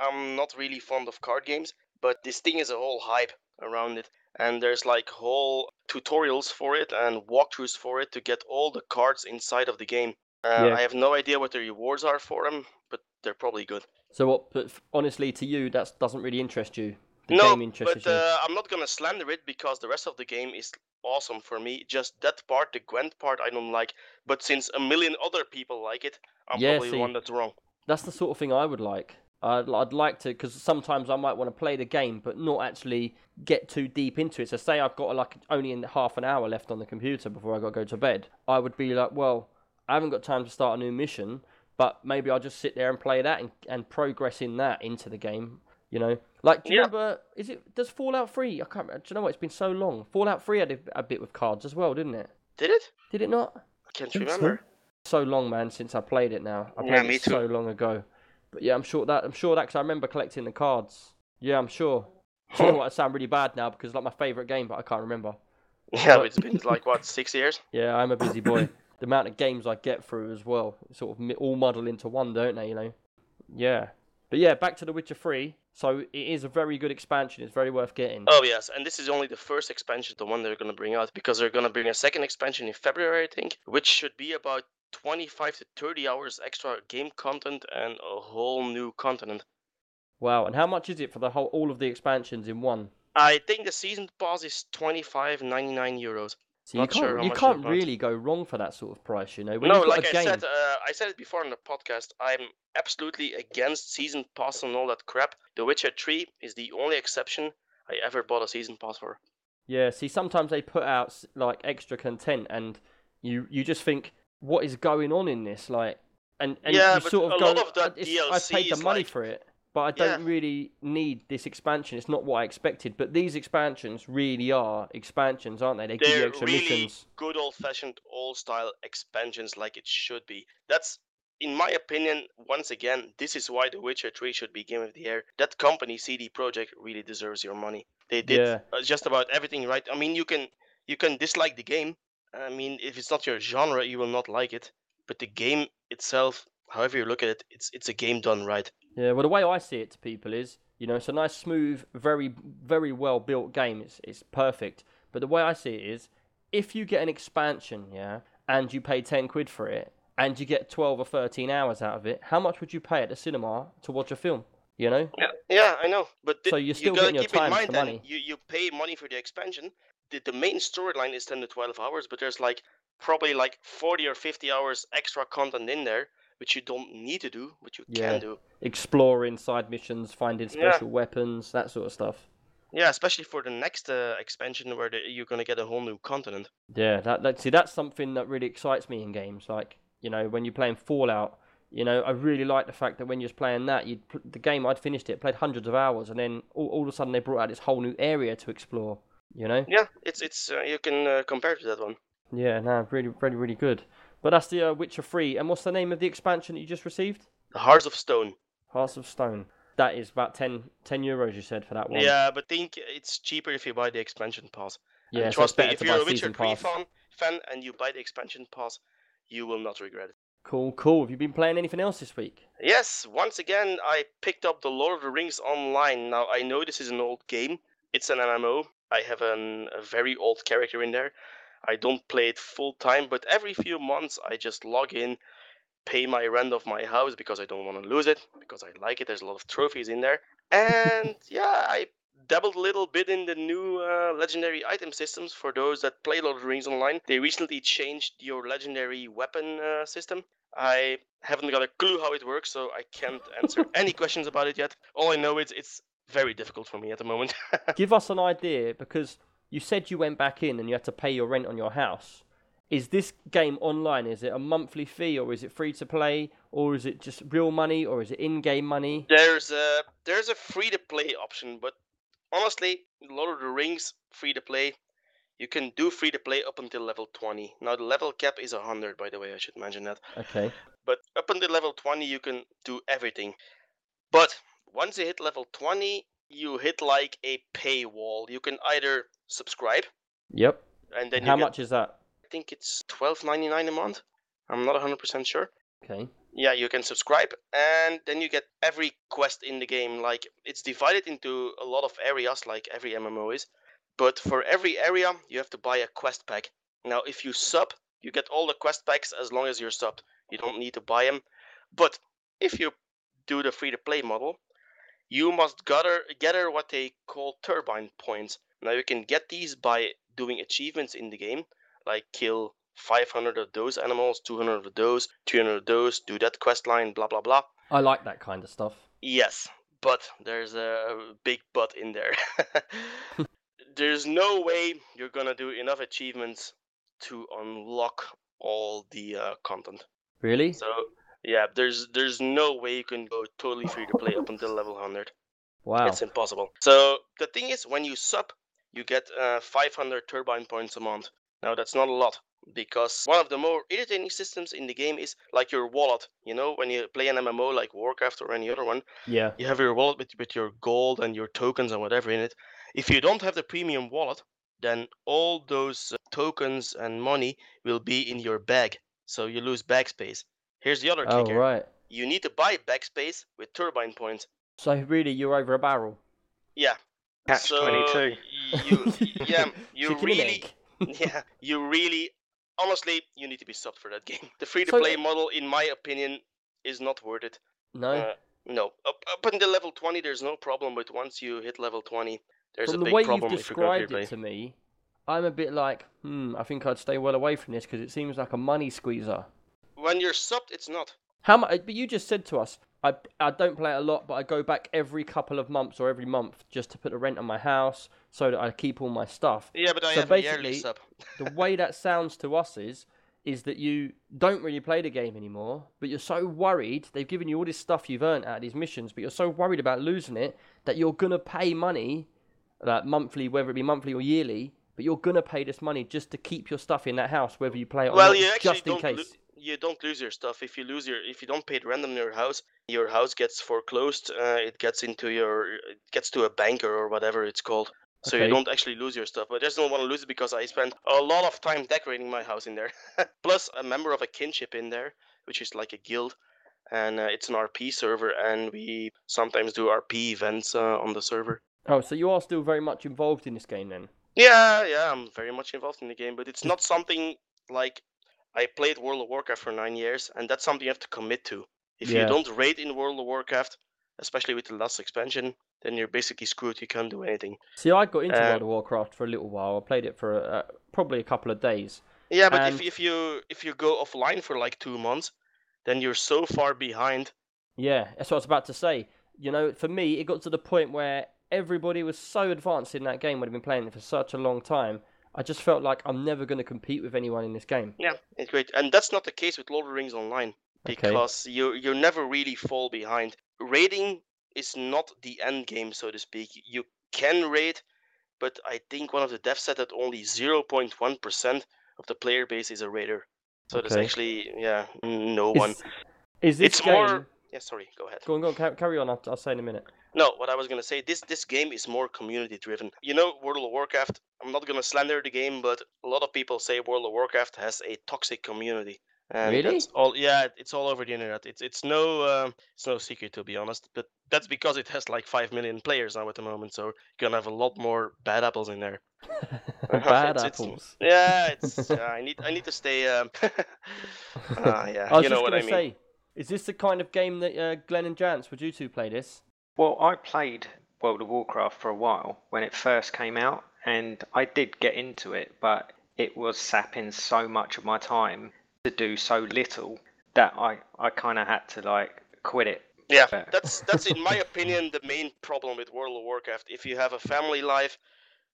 I'm not really fond of card games, but this thing is a whole hype around it, and there's like whole tutorials for it and walkthroughs for it to get all the cards inside of the game. I have no idea what the rewards are for them, but they're probably good. So what? But honestly, to you, that doesn't really interest you? No, I'm not going to slander it, because the rest of the game is awesome for me. Just that part, the Gwent part, I don't like. But since a million other people like it, I'm probably the one that's wrong. That's the sort of thing I would like. I'd like to, because sometimes I might want to play the game, but not actually get too deep into it. So say I've got like only in half an hour left on the computer before I got to go to bed. I would be like, well, I haven't got time to start a new mission, but maybe I'll just sit there and play that and progress in that into the game, you know? Like, do you remember, does Fallout 3, I can't remember, do you know what, it's been so long. Fallout 3 had a bit with cards as well, didn't it? Did it not? I can't remember. So long, man, since I played it now. I played it so long ago. But yeah, I'm sure that, because I remember collecting the cards. Yeah, I'm sure. You know what, I sound really bad now, because it's like my favourite game, but I can't remember. Yeah, but it's been like, what, 6 years? Yeah, I'm a busy boy. The amount of games I get through as well, sort of all muddle into one, don't they, you know? Yeah. But yeah, back to The Witcher 3. So it is a very good expansion. It's very worth getting. Oh, yes. And this is only the first expansion, the one they're going to bring out, because they're going to bring a second expansion in February, I think, which should be about 25 to 30 hours extra game content and a whole new continent. Wow. And how much is it for the whole, all of the expansions in one? I think the season pass is €25.99. So you can't really go wrong for that sort of price, you know. I said it before on the podcast, I'm absolutely against season pass and all that crap. The Witcher 3 is the only exception I ever bought a season pass for. Yeah, see, sometimes they put out like extra content, and you just think, what is going on in this? Like, I paid the money for it, but I don't really need this expansion. It's not what I expected. But these expansions really are expansions, aren't they? They give you extra missions. They're really good old-fashioned, old-style expansions like it should be. That's, in my opinion, once again, this is why The Witcher 3 should be Game of the Year. That company, CD Projekt, really deserves your money. They did just about everything right. I mean, you can dislike the game. I mean, if it's not your genre, you will not like it. But the game itself, however you look at it, it's a game done right. Yeah, well, the way I see it to people is, you know, it's a nice, smooth, very, very well-built game. It's perfect. But the way I see it is, if you get an expansion, yeah, and you pay 10 quid for it and you get 12 or 13 hours out of it, how much would you pay at the cinema to watch a film? You know? Yeah, I know. But so you're still getting your time for money. You pay money for the expansion. The main storyline is 10 to 12 hours, but there's probably 40 or 50 hours extra content in there, which you don't need to do, but you can do. Exploring side missions, finding special weapons, that sort of stuff. Yeah, especially for the next expansion where you're going to get a whole new continent. Yeah, that's something that really excites me in games. When you're playing Fallout, I really like the fact that when you're playing that, the game, I'd finished it, played hundreds of hours, and then all of a sudden they brought out this whole new area to explore, Yeah, it's you can compare to that one. Yeah, no, really, really, really good. But that's the Witcher 3. And what's the name of the expansion that you just received? Hearts of Stone. Hearts of Stone. That is about 10 euros, you said, for that one. Yeah, but think it's cheaper if you buy the expansion pass. Yeah, and trust me, if you're a Witcher 3 fan and you buy the expansion pass, you will not regret it. Cool. Have you been playing anything else this week? Yes, once again, I picked up the Lord of the Rings Online. Now, I know this is an old game. It's an MMO. I have a very old character in there. I don't play it full time, but every few months I just log in, pay my rent of my house because I don't want to lose it, because I like it. There's a lot of trophies in there. And yeah, I dabbled a little bit in the new legendary item systems. For those that play Lord of the Rings Online, they recently changed your legendary weapon system. I haven't got a clue how it works, so I can't answer any questions about it yet. All I know is it's very difficult for me at the moment. Give us an idea, because you said you went back in and you had to pay your rent on your house. Is this game online? Is it a monthly fee, or is it free to play, or is it just real money, or is it in-game money? There's a free-to-play option, but honestly, Lord of the Rings free-to-play, you can do free-to-play up until level 20. Now, the level cap is 100, by the way, I should mention that. Okay. But up until level 20, you can do everything. But once you hit level 20, you hit a paywall. You can either subscribe. Yep. And then how much is that? I think it's $12.99 a month. I'm not 100% sure. Okay. Yeah, you can subscribe, and then you get every quest in the game. It's divided into a lot of areas, like every MMO is. But for every area, you have to buy a quest pack. Now, if you sub, you get all the quest packs as long as you're subbed. You don't need to buy them. But if you do the free-to-play model, you must gather what they call turbine points. Now, you can get these by doing achievements in the game, like kill 500 of those animals, 200 of those, 300 of those, do that quest line, blah, blah, blah. I like that kind of stuff. Yes, but there's a big but in there. There's no way you're going to do enough achievements to unlock all the content. Really? So, yeah, there's no way you can go totally free to play up until level 100. Wow. It's impossible. So, the thing is, when you sub, you get 500 turbine points a month. Now, that's not a lot, because one of the more irritating systems in the game is your wallet. When you play an MMO like Warcraft or any other one, yeah, you have your wallet with your gold and your tokens and whatever in it. If you don't have the premium wallet, then all those tokens and money will be in your bag. So you lose bag space. Here's the other kicker. Right. You need to buy bag space with turbine points. So really, you're over a barrel. Yeah. Catch 22. Honestly, you need to be subbed for that game. The free-to-play model, in my opinion, is not worth it. No? No. Up until level 20, there's no problem, but once you hit level 20, there's a big problem. From the way you've described it to me, I'm a bit I think I'd stay well away from this, because it seems like a money squeezer. When you're subbed, it's not. How much? But you just said to us, I don't play it a lot, but I go back every couple of months or every month just to put the rent on my house so that I keep all my stuff. Yeah, but I have a yearly sub. The way that sounds to us is that you don't really play the game anymore, but you're so worried. They've given you all this stuff you've earned out of these missions, but you're so worried about losing it that you're going to pay money, monthly, whether it be monthly or yearly, but you're going to pay this money just to keep your stuff in that house, whether you play it or not, just in case. You don't lose your stuff. If you don't pay it random in your house gets foreclosed. It gets to a banker or whatever it's called. So You don't actually lose your stuff. But I just don't want to lose it because I spent a lot of time decorating my house in there. Plus a member of a kinship in there, which is like a guild, and it's an RP server, and we sometimes do RP events on the server. Oh, so you are still very much involved in this game then? Yeah, I'm very much involved in the game, but it's not something I played World of Warcraft for 9 years, and that's something you have to commit to. If you don't raid in World of Warcraft, especially with the last expansion, then you're basically screwed. You can't do anything. See, I got into World of Warcraft for a little while. I played it for probably a couple of days. Yeah, but if you go offline for like 2 months, then you're so far behind. Yeah, that's what I was about to say. You know, for me, it got to the point where everybody was so advanced in that game when I've been playing it for such a long time. I just felt like I'm never going to compete with anyone in this game. Yeah, it's great. And that's not the case with Lord of the Rings Online, because you never really fall behind. Raiding is not the end game, so to speak. You can raid, but I think one of the devs said that only 0.1% of the player base is a raider. So there's actually, no one. Is this game... more... Yeah, sorry, go ahead. Go on, carry on, I'll say in a minute. No, what I was going to say, this game is more community-driven. You know, World of Warcraft, I'm not going to slander the game, but a lot of people say World of Warcraft has a toxic community. And really? It's all over the internet. It's no secret, to be honest. But that's because it has like 5 million players now at the moment, so you're going to have a lot more bad apples in there. Bad apples. I need to stay... you know what I mean. Say, is this the kind of game that Glenn and Jans, would you two play this? Well, I played World of Warcraft for a while when it first came out, and I did get into it, but it was sapping so much of my time to do so little that I kind of had to like quit it. Yeah, that's in my opinion the main problem with World of Warcraft. If you have a family life,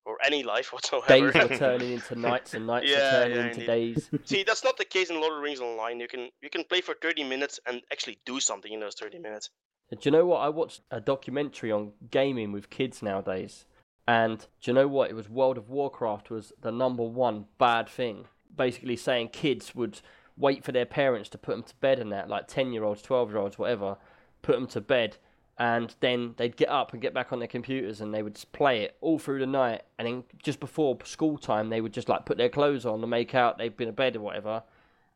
or any life whatsoever. Days are turning into nights, and nights are turning into days. See, that's not the case in Lord of the Rings Online. You can play for 30 minutes and actually do something in those 30 minutes. Do you know what? I watched a documentary on gaming with kids nowadays. And do you know what? It was World of Warcraft was the #1 bad thing. Basically saying kids would wait for their parents to put them to bed and that, like 10-year-olds, 12-year-olds, whatever, put them to bed. And then they'd get up and get back on their computers and they would just play it all through the night. And then just before school time, they would just like put their clothes on and make out they'd been to bed or whatever.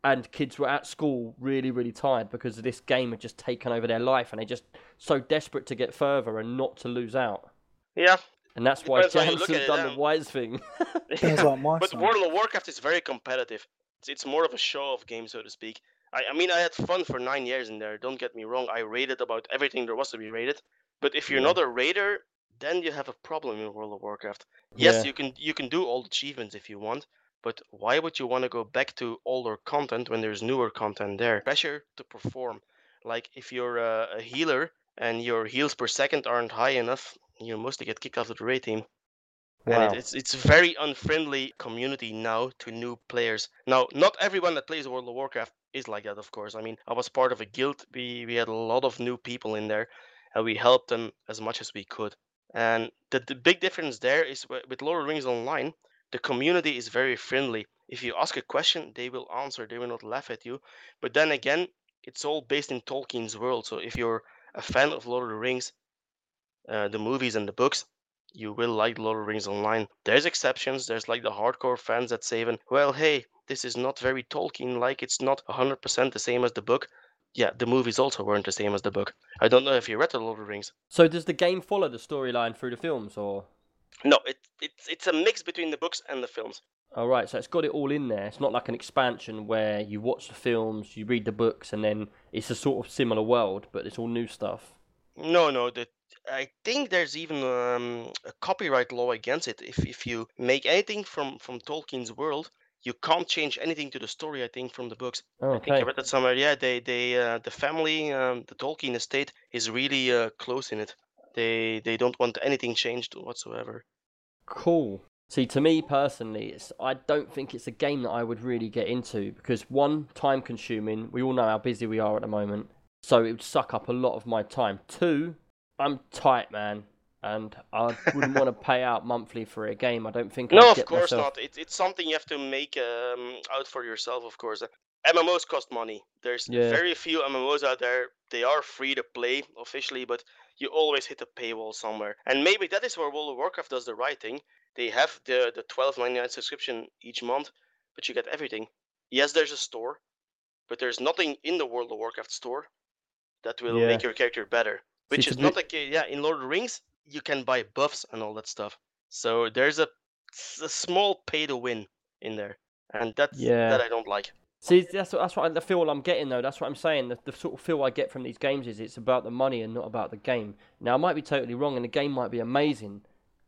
And kids were at school really, really tired because this game had just taken over their life. And they're just so desperate to get further and not to lose out. Yeah. And that's why Jansen's done the wise thing. But World of Warcraft is very competitive. It's more of a show-off game, so to speak. I mean, I had fun for 9 years in there, don't get me wrong. I raided about everything there was to be raided. But if you're not a raider, then you have a problem in World of Warcraft. Yes, you can do old achievements if you want, but why would you want to go back to older content when there's newer content there? Pressure to perform. Like, if you're a healer and your heals per second aren't high enough, you mostly get kicked off the raid team. Wow. And it's very unfriendly community now to new players. Now, not everyone that plays World of Warcraft is like that, of course. I mean, I was part of a guild. We had a lot of new people in there, and we helped them as much as we could. And the big difference there is with Lord of the Rings Online, the community is very friendly. If you ask a question, they will answer. They will not laugh at you. But then again, it's all based in Tolkien's world. So if you're a fan of Lord of the Rings, the movies and the books, you will like Lord of the Rings Online. There's exceptions. There's like the hardcore fans that say, well, hey, this is not very Tolkien-like. It's not 100% the same as the book. Yeah, the movies also weren't the same as the book. I don't know if you read the Lord of the Rings. So does the game follow the storyline through the films, or...? No, it's a mix between the books and the films. All right, so it's got it all in there. It's not like an expansion where you watch the films, you read the books, and then it's a sort of similar world, but it's all new stuff. No, I think there's even a copyright law against it. If you make anything from Tolkien's world, you can't change anything to the story, I think, from the books. Okay. I think I read that somewhere. Yeah, they the family, the Tolkien estate, is really close in it. They don't want anything changed whatsoever. Cool. See, to me personally, I don't think it's a game that I would really get into because, one, time-consuming. We all know how busy we are at the moment, so it would suck up a lot of my time. Two, I'm tight, man, and I wouldn't want to pay out monthly for a game. I don't think. No, of course not. It's something you have to make out for yourself, of course. MMOs cost money. There's very few MMOs out there. They are free to play officially, but you always hit a paywall somewhere. And maybe that is where World of Warcraft does the right thing. They have the $12.99 subscription each month, but you get everything. Yes, there's a store, but there's nothing in the World of Warcraft store that will make your character better. Which is not the case. Yeah, in Lord of the Rings, you can buy buffs and all that stuff. So there's a small pay to win in there. And that I don't like. See, that's what I feel I'm getting, though. That's what I'm saying. The sort of feel I get from these games is it's about the money and not about the game. Now, I might be totally wrong, and the game might be amazing,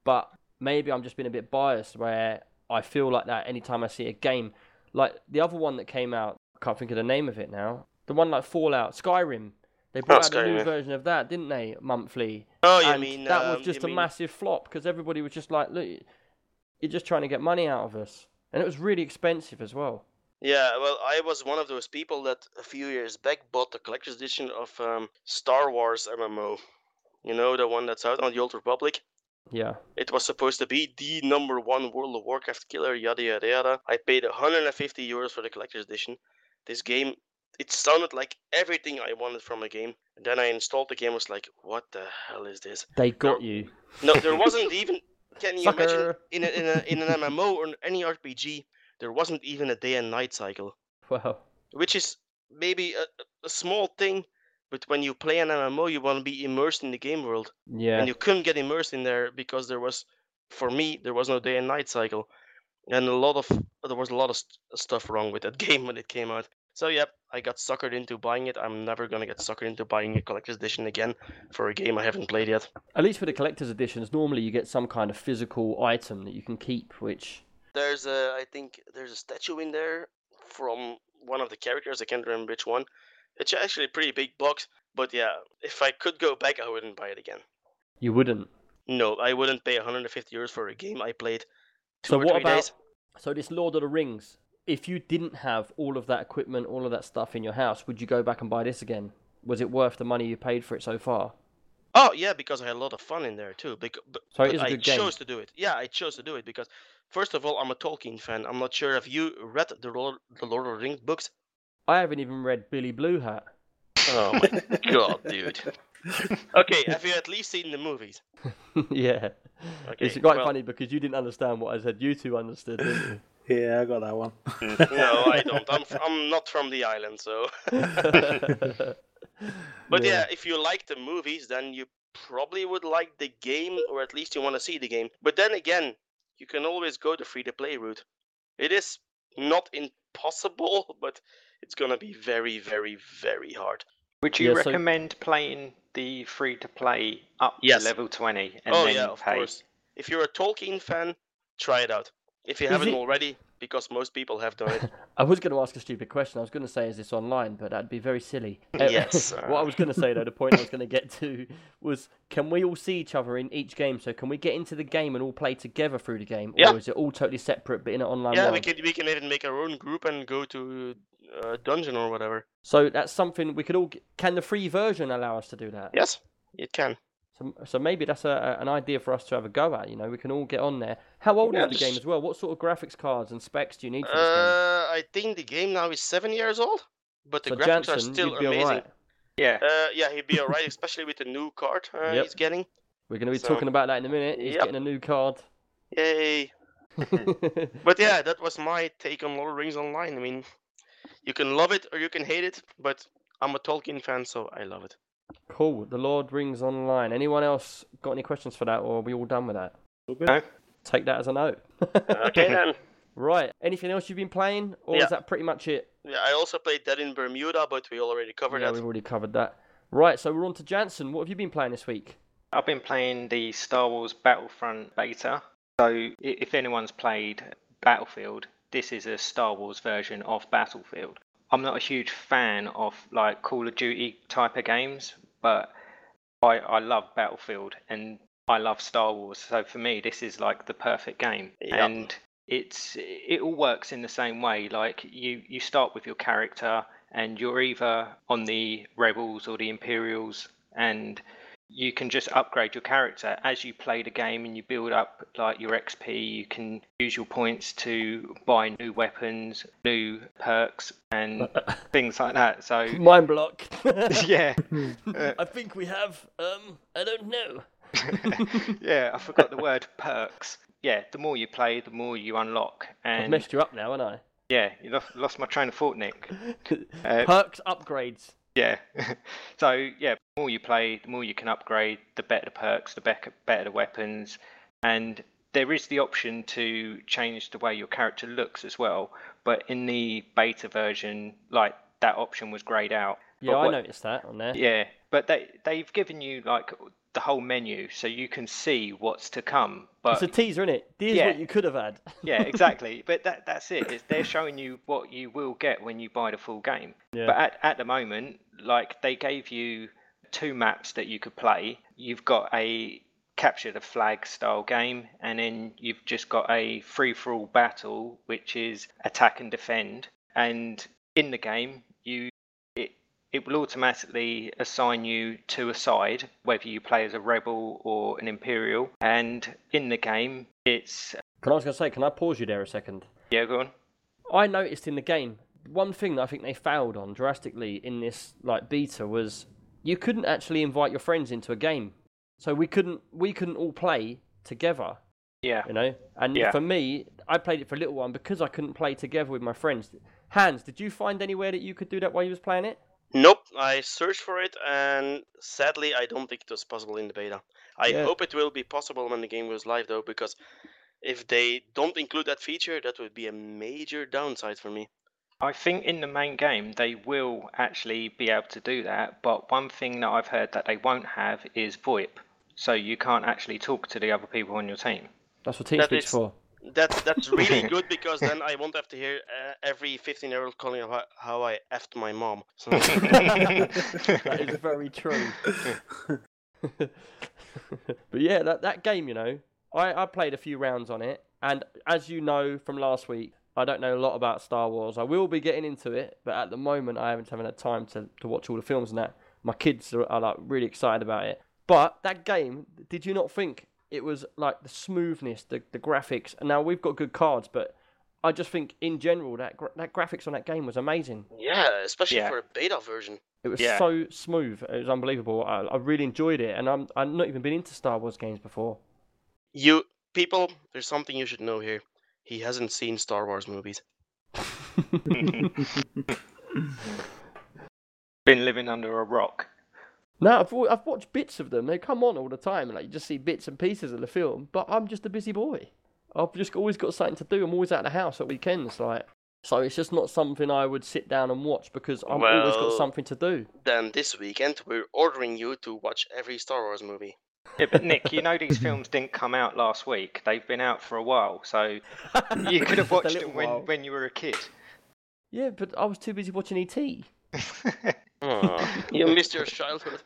but maybe I'm just being a bit biased where I feel like that anytime I see a game. Like, the other one that came out, I can't think of the name of it now. The one like Fallout, Skyrim. They brought out a new version of that, didn't they, monthly? Oh, you mean... that was just a massive flop, because everybody was just like, look, you're just trying to get money out of us. And it was really expensive as well. Yeah, well, I was one of those people that a few years back bought the collector's edition of Star Wars MMO. You know, the one that's out on the Old Republic? Yeah. It was supposed to be the number one World of Warcraft killer, yada yada yada. I paid €150 for the collector's edition. This game, it sounded like everything I wanted from a game. And then I installed the game, was like, what the hell is this? They got you. No, there wasn't even... Can you imagine, in an MMO or any RPG... There wasn't even a day and night cycle. Wow. Which is maybe a small thing, but when you play an MMO, you want to be immersed in the game world. Yeah. And you couldn't get immersed in there because there was, for me, there was no day and night cycle. And there was a lot of stuff wrong with that game when it came out. So yeah, I got suckered into buying it. I'm never going to get suckered into buying a collector's edition again for a game I haven't played yet. At least for the collector's editions, normally you get some kind of physical item that you can keep, which... I think there's a statue in there from one of the characters. I can't remember which one. It's actually a pretty big box. But yeah, if I could go back, I wouldn't buy it again. You wouldn't? No, I wouldn't pay €150 for a game I played two or three days. So this Lord of the Rings, if you didn't have all of that equipment, all of that stuff in your house, would you go back and buy this again? Was it worth the money you paid for it so far? Oh, yeah, because I had a lot of fun in there, too. But I chose to do it. Yeah, I chose to do it because... First of all, I'm a Tolkien fan. I'm not sure if you read the Lord of the Rings books. I haven't even read Billy Blue Hat. Oh my god, dude. Okay, have you at least seen the movies? Yeah. Okay, it's quite funny because you didn't understand what I said. You two understood, didn't you? Yeah, I got that one. No, I don't. I'm not from the island, so... But yeah, if you like the movies, then you probably would like the game, or at least you want to see the game. But then again... You can always go the free-to-play route. It is not impossible, but it's going to be very, very, very hard. Would you recommend playing the free-to-play up to level 20 and then of course. If you're a Tolkien fan, try it out. If you haven't already, because most people have done it. I was going to ask a stupid question. I was going to say, is this online? But that'd be very silly. Yes. What I was going to say, though, the point I was going to get to was, can we all see each other in each game? So can we get into the game and all play together through the game? Yeah. Or is it all totally separate but in an online world? Yeah, we can even make our own group and go to a dungeon or whatever. So that's something we could all... Can the free version allow us to do that? Yes, it can. So maybe that's an idea for us to have a go at, you know, we can all get on there. How old is the game as well? What sort of graphics cards and specs do you need for this game? I think the game now is 7 years old, but the graphics Jansen, are still amazing. Right. Yeah. Yeah, he'd be alright, especially with the new card he's getting. We're going to be talking about that in a minute. He's getting a new card. Yay. But yeah, that was my take on Lord of the Rings Online. I mean, you can love it or you can hate it, but I'm a Tolkien fan, so I love it. Cool, The Lord Rings Online. Anyone else got any questions for that, or are we all done with that? All good. No. Take that as a no. Okay then. Right, anything else you've been playing, or is that pretty much it? Yeah, I also played Dead in Bermuda, but we already covered that. Yeah, we've already covered that. Right, so we're on to Jansen. What have you been playing this week? I've been playing the Star Wars Battlefront beta. So if anyone's played Battlefield, this is a Star Wars version of Battlefield. I'm not a huge fan of like Call of Duty type of games, but I love Battlefield and I love Star Wars. So for me, this is like the perfect game. Yep. And it all works in the same way. Like you start with your character and you're either on the Rebels or the Imperials, and you can just upgrade your character as you play the game and you build up like your XP. You can use your points to buy new weapons, new perks and things like that. So mind block. Yeah. I think we have I don't know. Yeah, I forgot the word perks. Yeah, the more you play, the more you unlock. And I've messed you up now, haven't I? Yeah, you lost my train of thought, Nick. Perks upgrades. Yeah. So, yeah, the more you play, the more you can upgrade, the better the perks, the better the weapons. And There is the option to change the way your character looks as well, but in the beta version, like, that option was greyed out. Yeah, I noticed that on there. Yeah, but they've given you, like, the whole menu, so you can see what's to come. But it's a teaser, isn't it? Here's what you could have had. Yeah, exactly. But that's it. They're showing you what you will get when you buy the full game. Yeah. But at the moment, like, they gave you 2 maps that you could play. You've got a capture the flag style game, and then you've just got a free-for-all battle, which is attack and defend. And in the game, it will automatically assign you to a side, whether you play as a rebel or an imperial. And in the game, it's... Can I pause you there a second? Yeah, go on. I noticed in the game, one thing that I think they failed on drastically in this, like, beta was you couldn't actually invite your friends into a game. So we couldn't all play together. Yeah. You know? And for me, I played it for a little while because I couldn't play together with my friends. Hans, did you find anywhere that you could do that while you was playing it? Nope. I searched for it, and sadly, I don't think it was possible in the beta. I hope it will be possible when the game goes live, though, because if they don't include that feature, that would be a major downside for me. I think in the main game, they will actually be able to do that, but one thing that I've heard that they won't have is VoIP. So you can't actually talk to the other people on your team. That's what TeamSpeak's for. That's really good, because then I won't have to hear every 15-year-old calling about how I effed my mom. So. That is very true. But yeah, that game, you know, I played a few rounds on it. And as you know from last week, I don't know a lot about Star Wars. I will be getting into it, but at the moment I haven't had time to watch all the films and that. My kids are like really excited about it. But that game, did you not think it was like the smoothness, the graphics? And now we've got good cards, but I just think in general that graphics on that game was amazing. Yeah, especially for a beta version. It was so smooth. It was unbelievable. I really enjoyed it, and I've not even been into Star Wars games before. You people, there's something you should know here. He hasn't seen Star Wars movies. Been living under a rock. No, I've watched bits of them. They come on all the time. Like, you just see bits and pieces of the film. But I'm just a busy boy. I've just always got something to do. I'm always out of the house at weekends. Like, so it's just not something I would sit down and watch because I've always got something to do. Then this weekend, we're ordering you to watch every Star Wars movie. Yeah, but Nick, you know these films didn't come out last week. They've been out for a while. So you could have watched them when you were a kid. Yeah, but I was too busy watching E.T. You missed your childhood.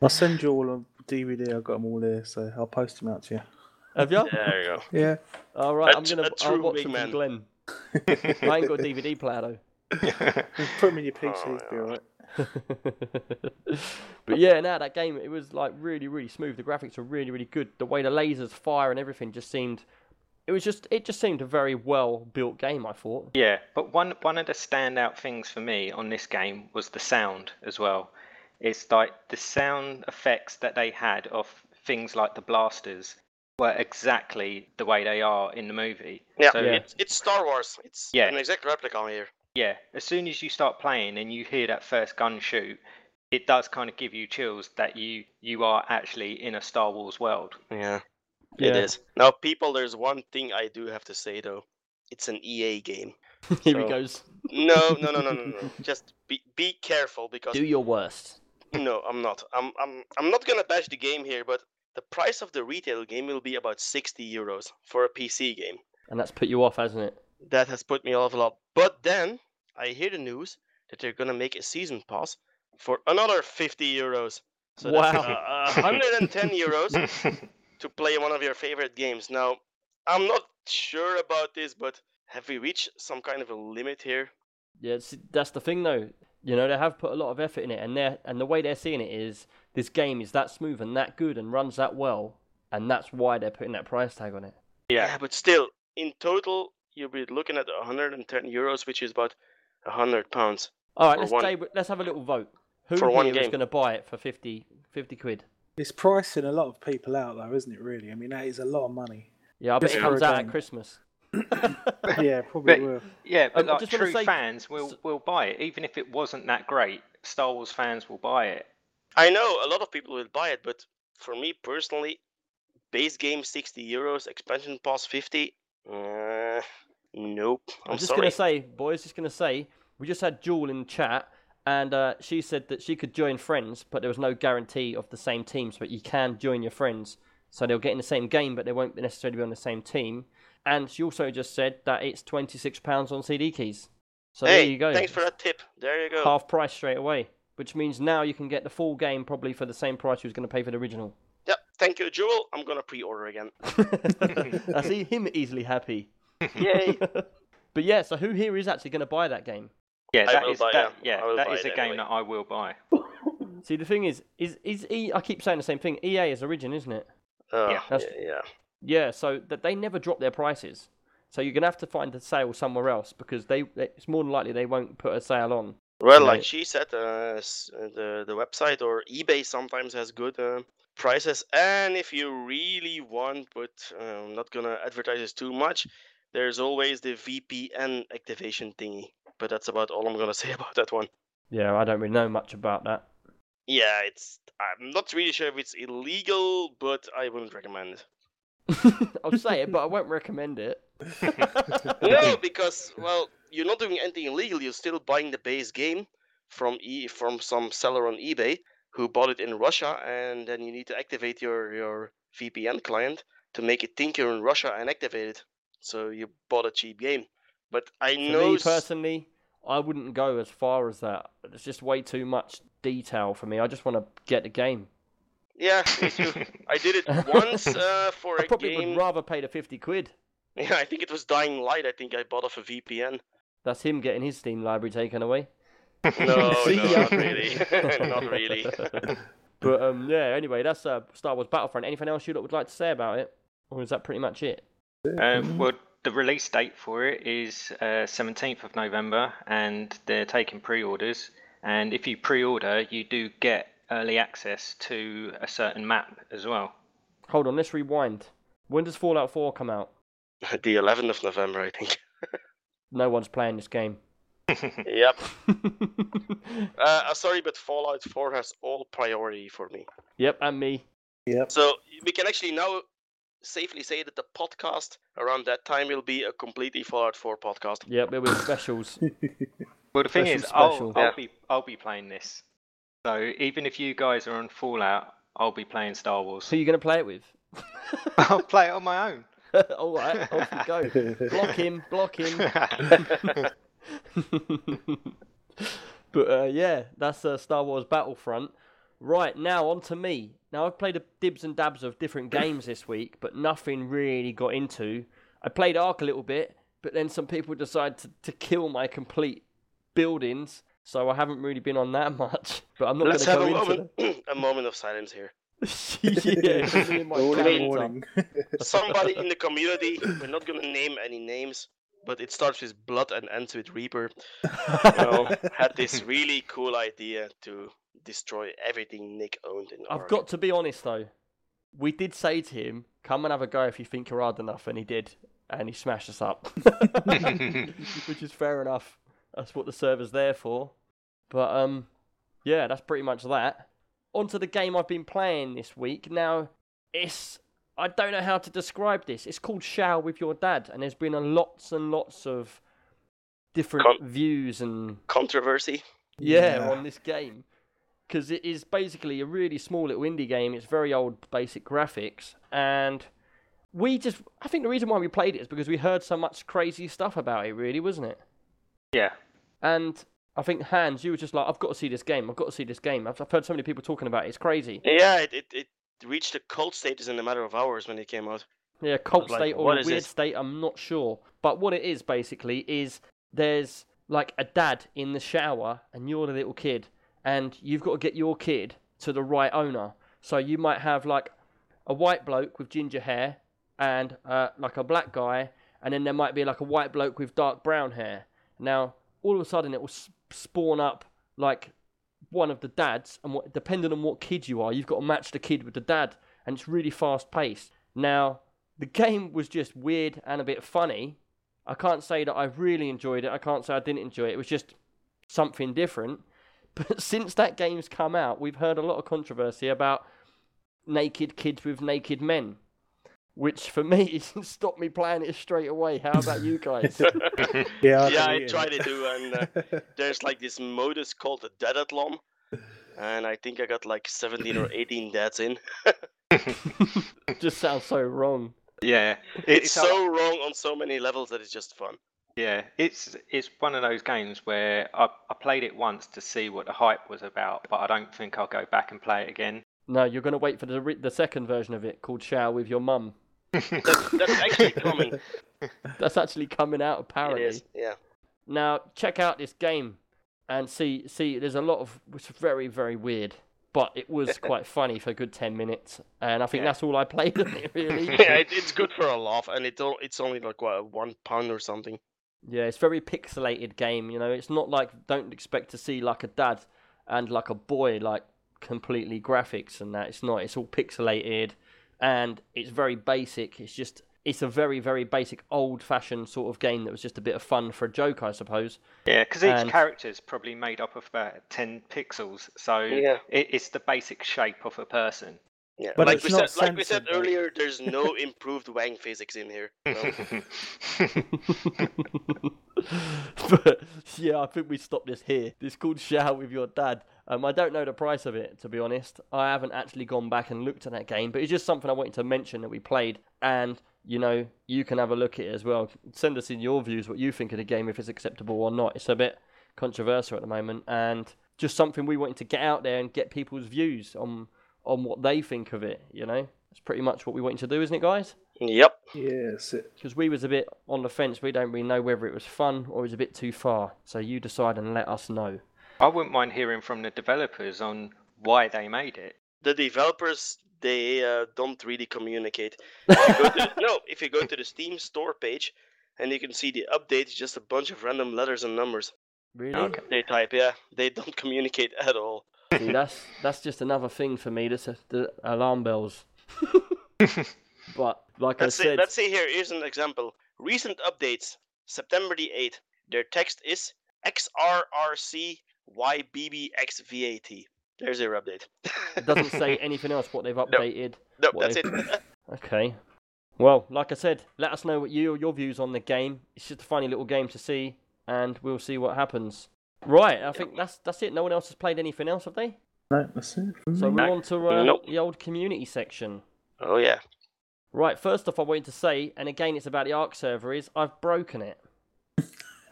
I'll send you all on DVD. I've got them all here, so I'll post them out to you. Have you? There you go. Yeah. All right, I'll watch them with Glenn. I ain't got a DVD player though. Put them in your PC. Be all right. But yeah, now that game, it was like really, really smooth. The graphics were really, really good. The way the lasers fire and everything just seemed. It just seemed a very well-built game, I thought. Yeah, but one of the standout things for me on this game was the sound as well. It's like the sound effects that they had of things like the blasters were exactly the way they are in the movie. Yeah, so it's Star Wars. It's an exact replica here. Yeah, as soon as you start playing and you hear that first gun shoot, it does kind of give you chills that you are actually in a Star Wars world. Yeah. Yeah. It is. Now, people, there's one thing I do have to say, though. It's an EA game. Here he goes. No. Just be careful, because... Do your worst. No, I'm not. I'm not going to bash the game here, but the price of the retail game will be about €60 for a PC game. And that's put you off, hasn't it? That has put me off a lot. But then, I hear the news that they're going to make a season pass for another €50. So wow. That's €110. To play one of your favorite games. Now, I'm not sure about this, but have we reached some kind of a limit here? Yeah, that's the thing, though. You know, they have put a lot of effort in it, and the way they're seeing it is this game is that smooth and that good and runs that well, and that's why they're putting that price tag on it. Yeah, but still, in total, you'll be looking at €110, which is about £100. All right, let's have a little vote. Who here is going to buy it for 50 quid? It's pricing a lot of people out, though, isn't it, really? I mean, that is a lot of money. Yeah, I bet it comes out at Christmas. Yeah, probably will. Yeah, but like, true fans will buy it. Even if it wasn't that great, Star Wars fans will buy it. I know a lot of people will buy it, but for me personally, Base game €60, expansion pass 50. Nope. I'm just going to say, boys, we just had Jewel in chat, and she said that she could join friends, but there was no guarantee of the same teams, but you can join your friends. So they'll get in the same game, but they won't necessarily be on the same team. And she also just said that it's £26 on CD keys. So hey, there you go. Thanks for that tip. There you go. Half price straight away, which means now you can get the full game probably for the same price you was going to pay for the original. Yep. Thank you, Jewel. I'm going to pre-order again. I see him easily happy. Yay. But yeah, so who here is actually going to buy that game? Yeah, that is a game that I will buy. See, the thing is I keep saying the same thing. EA is Origin, isn't it? Yeah, so that they never drop their prices. So you're going to have to find a sale somewhere else because it's more than likely they won't put a sale on. Well, like she said, the website or eBay sometimes has good prices. And if you really want, but I'm not going to advertise this too much, there's always the VPN activation thingy. But that's about all I'm going to say about that one. Yeah, I don't really know much about that. Yeah, I'm not really sure if it's illegal, but I wouldn't recommend it. I'll say it, but I won't recommend it. No, because, well, you're not doing anything illegal. You're still buying the base game from some seller on eBay who bought it in Russia, and then you need to activate your VPN client to make it think you're in Russia and activate it. So you bought a cheap game. But I know... For me, personally, I wouldn't go as far as that. It's just way too much detail for me. I just want to get the game. Yeah, me too. I did it once for a game. I probably would rather pay the 50 quid. Yeah, I think it was Dying Light. I think I bought off a VPN. That's him getting his Steam library taken away. No, not really. Not really. But yeah, anyway, that's Star Wars Battlefront. Anything else you would like to say about it? Or is that pretty much it? Well, the release date for it is 17th of November, and they're taking pre-orders. And if you pre-order, you do get early access to a certain map as well. Hold on, let's rewind. When does Fallout 4 come out? The 11th of November, I think. No one's playing this game. Yep. Sorry, but Fallout 4 has all priority for me. Yep, and me. Yep. So we can actually now safely say that the podcast around that time will be a completely Fallout 4 podcast. Yep, it will be specials. Well, the thing is, I'll be playing this. So even if you guys are on Fallout, I'll be playing Star Wars. Who are you going to play it with? I'll play it on my own. All right, off you go. Block him. But yeah, that's Star Wars Battlefront. Right, now on to me. Now, I've played a dibs and dabs of different games this week, but nothing really got into. I played Ark a little bit, but then some people decided to kill my complete buildings, so I haven't really been on that much. But I'm not going to go into a moment of silence here. Yeah, somebody in the community, we're not going to name any names, but it starts with blood and ends with Reaper, had this really cool idea to destroy everything Nick owned in Oregon. I've got to be honest though, we did say to him, come and have a go if you think you're hard enough, and he did, and he smashed us up. Which is fair enough, that's what the server's there for. But yeah, that's pretty much that. Onto the game I've been playing this week. Now, I don't know how to describe this. It's called Shall With Your Dad, and there's been lots and lots of different views and controversy. Yeah, on this game. Because it is basically a really small little indie game. It's very old basic graphics. And I think the reason why we played it is because we heard so much crazy stuff about it, really, wasn't it? Yeah. And I think, Hans, you were just like, I've got to see this game. I've heard so many people talking about it. It's crazy. Yeah, it reached a cult status in a matter of hours when it came out. Yeah, cult state or a weird state, I'm not sure. But what it is, basically, is there's, like, a dad in the shower, and you're the little kid, and you've got to get your kid to the right owner. So you might have, like, a white bloke with ginger hair, and, like, a black guy, and then there might be, like, a white bloke with dark brown hair. Now, all of a sudden, it will spawn up like one of the dads, and depending on what kid you are, you've got to match the kid with the dad, and it's really fast paced. Now, the game was just weird and a bit funny. I can't say that I really enjoyed it. I can't say I didn't enjoy it. It was just something different. But since that game's come out, we've heard a lot of controversy about naked kids with naked men. which for me stopped me playing it straight away. How about you guys? I tried it too, and there's like this modus called the Dedathlon, and I think I got like 17 or 18 deaths in. Just sounds so wrong. Yeah, it's so wrong on so many levels that it's just fun. Yeah, it's one of those games where I played it once to see what the hype was about, but I don't think I'll go back and play it again. No, you're going to wait for the second version of it called Shower With Your Mum. That's actually coming. That's actually coming out, apparently. It is, yeah. Now, check out this game and see there's a lot of... It's very, very weird, but it was quite funny for a good 10 minutes, and I think that's all I played of it, really. Yeah, it's good for a laugh, and it's only like, what, £1 or something? Yeah, it's a very pixelated game, you know. It's not like... Don't expect to see, like, a dad and, like, a boy, like, completely graphics and that. It's not. It's all pixelated, and it's very basic. It's just... It's a very, very basic, old-fashioned sort of game that was just a bit of fun for a joke, I suppose. Yeah, because each character is probably made up of about 10 pixels, so it's the basic shape of a person. Yeah, but like we said earlier, there's no improved Wang physics in here. No. But yeah, I think we stopped this here. It's called Shout With Your Dad. I don't know the price of it, to be honest. I haven't actually gone back and looked at that game, but it's just something I wanted to mention that we played. And, you know, you can have a look at it as well. Send us in your views what you think of the game, if it's acceptable or not. It's a bit controversial at the moment, and just something we wanted to get out there and get people's views on what they think of it, you know? That's pretty much what we wanted to do, isn't it, guys? Yep. Yes. Because we was a bit on the fence. We don't really know whether it was fun or it was a bit too far. So you decide and let us know. I wouldn't mind hearing from the developers on why they made it. The developers, they don't really communicate. If you go to the Steam store page and you can see the updates, just a bunch of random letters and numbers. Really? Okay. They type, yeah. They don't communicate at all. See, that's just another thing for me. That's the alarm bells. But like I said, let's see here. Here's an example. Recent updates, September the 8th. Their text is XRRCYBBXVAT. There's their update. It doesn't say anything else what they've updated. No, that's it. Okay. Well, like I said, let us know what your views on the game. It's just a funny little game to see, and we'll see what happens. Right, I think that's it. No one else has played anything else, have they? No, that's it. So we're on to the old community section. Oh, yeah. Right, first off, I wanted to say, and again, it's about the Ark server, is I've broken it.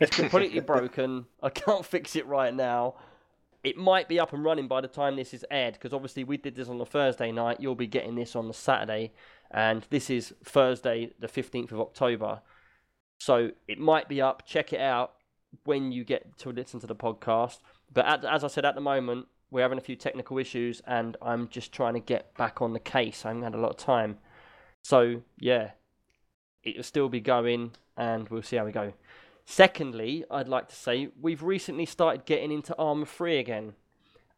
It's completely broken. I can't fix it right now. It might be up and running by the time this is aired, because obviously we did this on the Thursday night. You'll be getting this on the Saturday, and this is Thursday, the 15th of October. So it might be up. Check it out when you get to listen to the podcast. But as I said, at the moment, we're having a few technical issues, and I'm just trying to get back on the case. I haven't had a lot of time. So, yeah, it'll still be going, and we'll see how we go. Secondly, I'd like to say we've recently started getting into Arma 3 again.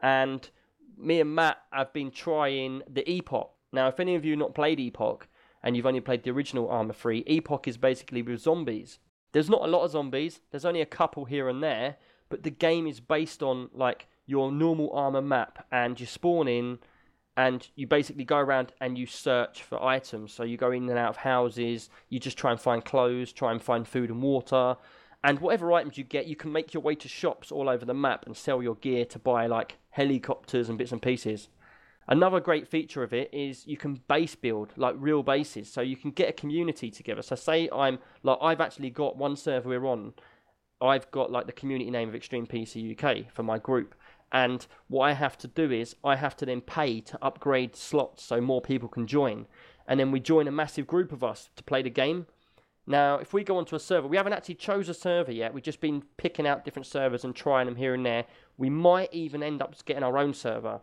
And me and Matt have been trying the Epoch. Now, if any of you have not played Epoch, and you've only played the original Arma 3, Epoch is basically with zombies. There's not a lot of zombies. There's only a couple here and there. But the game is based on, like, your normal Arma map, and you spawn in, and you basically go around and you search for items. So you go in and out of houses, you just try and find clothes, try and find food and water, and whatever items you get, you can make your way to shops all over the map and sell your gear to buy, like, helicopters and bits and pieces. Another great feature of it is you can base build, like real bases, so you can get a community together. So say I've actually got one server we're on, I've got, like, the community name of ExtremePCUK for my group. And what I have to do is I have to then pay to upgrade slots so more people can join. And then we join a massive group of us to play the game. Now, if we go onto a server, we haven't actually chosen a server yet. We've just been picking out different servers and trying them here and there. We might even end up getting our own server.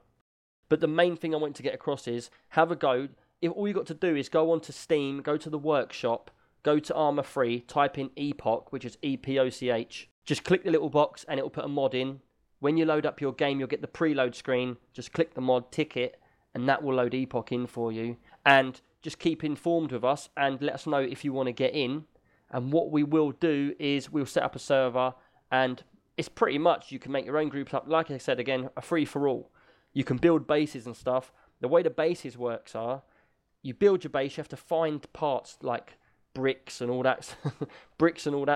But the main thing I want to get across is have a go. If all you got to do is go onto Steam, go to the workshop, go to Arma 3, type in Epoch, which is EPOCH. Just click the little box and it'll put a mod in. When you load up your game, you'll get the preload screen. Just click the mod, tick it, and that will load Epoch in for you. And just keep informed with us and let us know if you want to get in. And what we will do is we'll set up a server, and it's pretty much you can make your own groups up. Like I said again, a free for all. You can build bases and stuff. The way the bases works are you build your base, you have to find parts like bricks and all that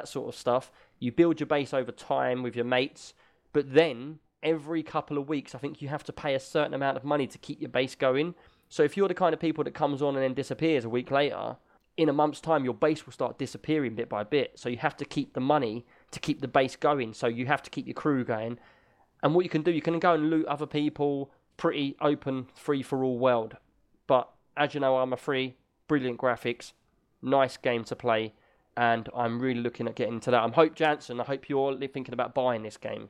sort of stuff. You build your base over time with your mates, but then every couple of weeks I think you have to pay a certain amount of money to keep your base going. So if you're the kind of people that comes on and then disappears a week later, in a month's time your base will start disappearing bit by bit. So you have to keep the money to keep the base going, so you have to keep your crew going. And what you can do, you can go and loot other people, pretty open free-for-all world. But as you know, Arma 3, brilliant graphics, nice game to play, and I'm really looking at getting to that. I hope you're thinking about buying this game.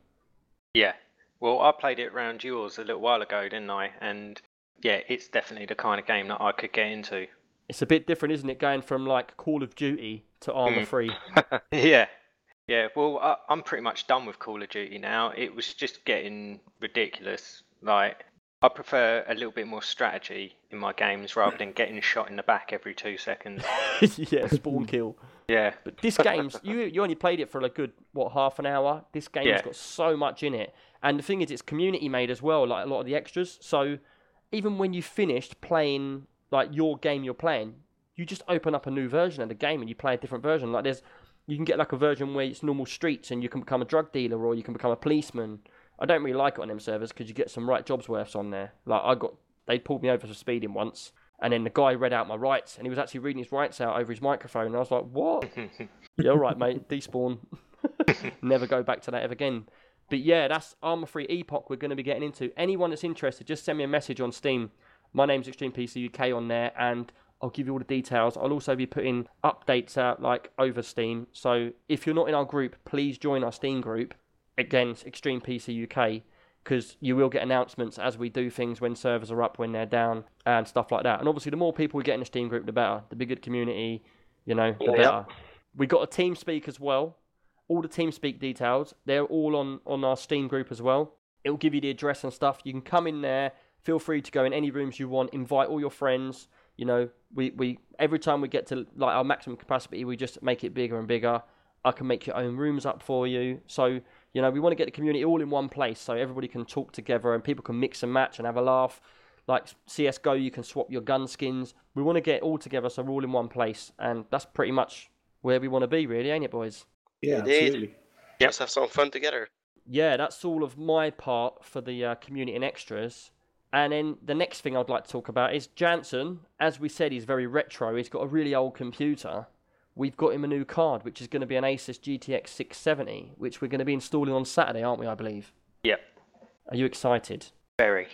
Yeah, well, I played it around yours a little while ago, didn't I? And yeah, it's definitely the kind of game that I could get into. It's a bit different, isn't it, going from like Call of Duty to Arma 3? Yeah. Yeah, well, I'm pretty much done with Call of Duty now. It was just getting ridiculous. Like, I prefer a little bit more strategy in my games rather than getting shot in the back every 2 seconds. Yeah, spawn kill. Yeah. But this game's... You only played it for a good, half an hour? This game's got so much in it. And the thing is, it's community-made as well, like a lot of the extras. So even when you finished playing, like, your game you're playing, you just open up a new version of the game and you play a different version. Like, there's... You can get like a version where it's normal streets and you can become a drug dealer or you can become a policeman. I don't really like it on them servers because you get some right jobs worths on there. Like they pulled me over for speeding once and then the guy read out my rights and he was actually reading his rights out over his microphone and I was like, what? Yeah, all right, mate, despawn. Never go back to that ever again. But yeah, that's Arma 3 Epoch we're going to be getting into. Anyone that's interested, just send me a message on Steam. My name's ExtremePCUK on there and I'll give you all the details. I'll also be putting updates out like over Steam. So if you're not in our group, please join our Steam group. Again, it's ExtremePCUK, because you will get announcements as we do things when servers are up, when they're down, and stuff like that. And obviously, the more people we get in the Steam group, the better. The bigger the community, the better. We got a TeamSpeak as well. All the TeamSpeak details, they're all on our Steam group as well. It'll give you the address and stuff. You can come in there. Feel free to go in any rooms you want. Invite all your friends. We every time we get to like our maximum capacity, we just make it bigger and bigger. I can make your own rooms up for you. So, we want to get the community all in one place so everybody can talk together and people can mix and match and have a laugh. Like CSGO, you can swap your gun skins. We want to get it all together so we're all in one place. And that's pretty much where we want to be, really, ain't it, boys? Yeah, absolutely. Yep. Let's have some fun together. Yeah, that's all of my part for the community and extras. And then the next thing I'd like to talk about is Jansen. As we said, he's very retro. He's got a really old computer. We've got him a new card, which is going to be an Asus GTX 670, which we're going to be installing on Saturday, aren't we, I believe? Yep. Are you excited? Very.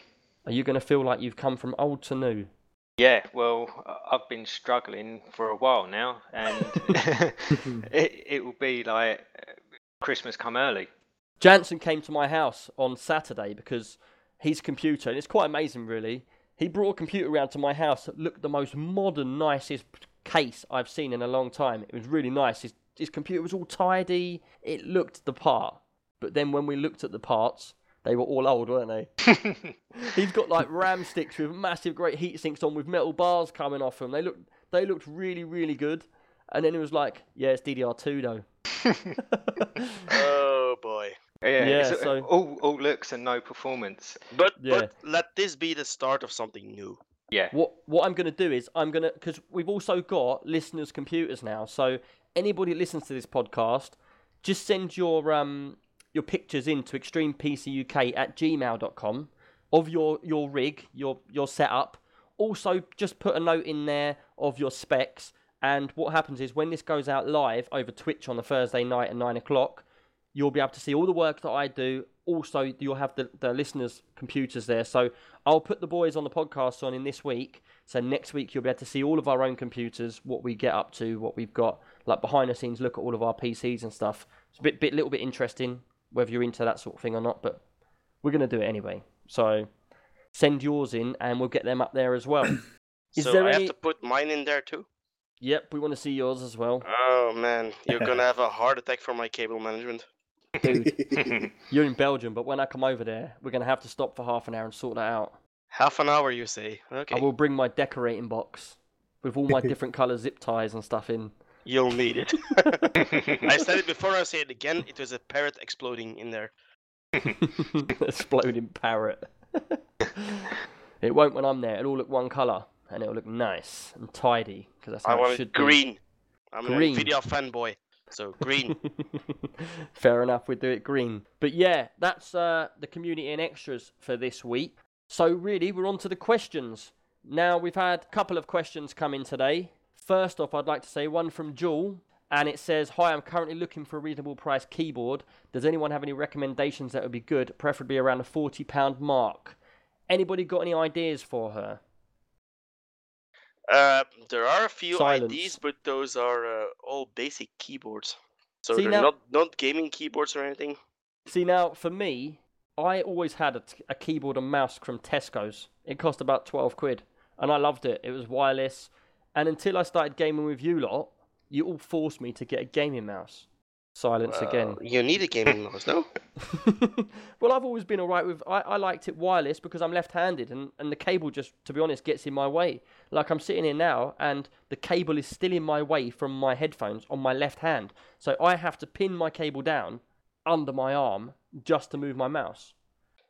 Are you going to feel like you've come from old to new? Yeah, well, I've been struggling for a while now, and it will be like Christmas come early. Jansen came to my house on Saturday because... his computer, and it's quite amazing really, he brought a computer around to my house that looked the most modern, nicest case I've seen in a long time. It was really nice. His computer was all tidy, it looked the part, but then when we looked at the parts, they were all old, weren't they? He's got like RAM sticks with massive great heat sinks on with metal bars coming off them. They looked really, really good, and then it was like, yeah, it's DDR2 though. Oh boy. Yeah, so all looks and no performance. But let this be the start of something new. Yeah. What I'm going to do is because we've also got listeners' computers now. So anybody that listens to this podcast, just send your pictures in to extremepcuk@gmail.com of your rig, your setup. Also, just put a note in there of your specs. And what happens is when this goes out live over Twitch on the Thursday night at 9:00. You'll be able to see all the work that I do. Also, you'll have the listeners' computers there. So I'll put the boys on the podcast in this week. So next week, you'll be able to see all of our own computers, what we get up to, what we've got, like behind the scenes, look at all of our PCs and stuff. It's a little bit interesting, whether you're into that sort of thing or not, but we're going to do it anyway. So send yours in and we'll get them up there as well. Have to put mine in there too? Yep, we want to see yours as well. Oh, man, you're going to have a heart attack for my cable management. Dude, you're in Belgium, but when I come over there, we're going to have to stop for half an hour and sort that out. Half an hour, you say? Okay. I will bring my decorating box with all my different colour zip ties and stuff in. You'll need it. I said it before, I'll say it again. It was a parrot exploding in there. Exploding parrot. It won't when I'm there. It'll all look one colour. and it'll look nice and tidy because that's how it should be. I want it green. I'm green. An NVIDIA fanboy, so green. Fair enough, we do it green. But yeah, that's the community and extras for this week. So really, we're on to the questions. Now, we've had a couple of questions come in today. First off, I'd like to say one from Jewel, and it says, "Hi, I'm currently looking for a reasonable price keyboard. Does anyone have any recommendations that would be good, preferably around the £40 mark?" Anybody got any ideas for her? There are a few IDs, but those are all basic keyboards. So they're not gaming keyboards or anything. See, now, for me, I always had a keyboard and mouse from Tesco's. It cost about 12 quid, and I loved it. It was wireless. And until I started gaming with you lot, you all forced me to get a gaming mouse. Silence again. You need a gaming mouse, no? Well, I've always been all right with... I liked it wireless because I'm left-handed, and the cable just, to be honest, gets in my way. Like, I'm sitting here now, and the cable is still in my way from my headphones on my left hand. So I have to pin my cable down under my arm just to move my mouse.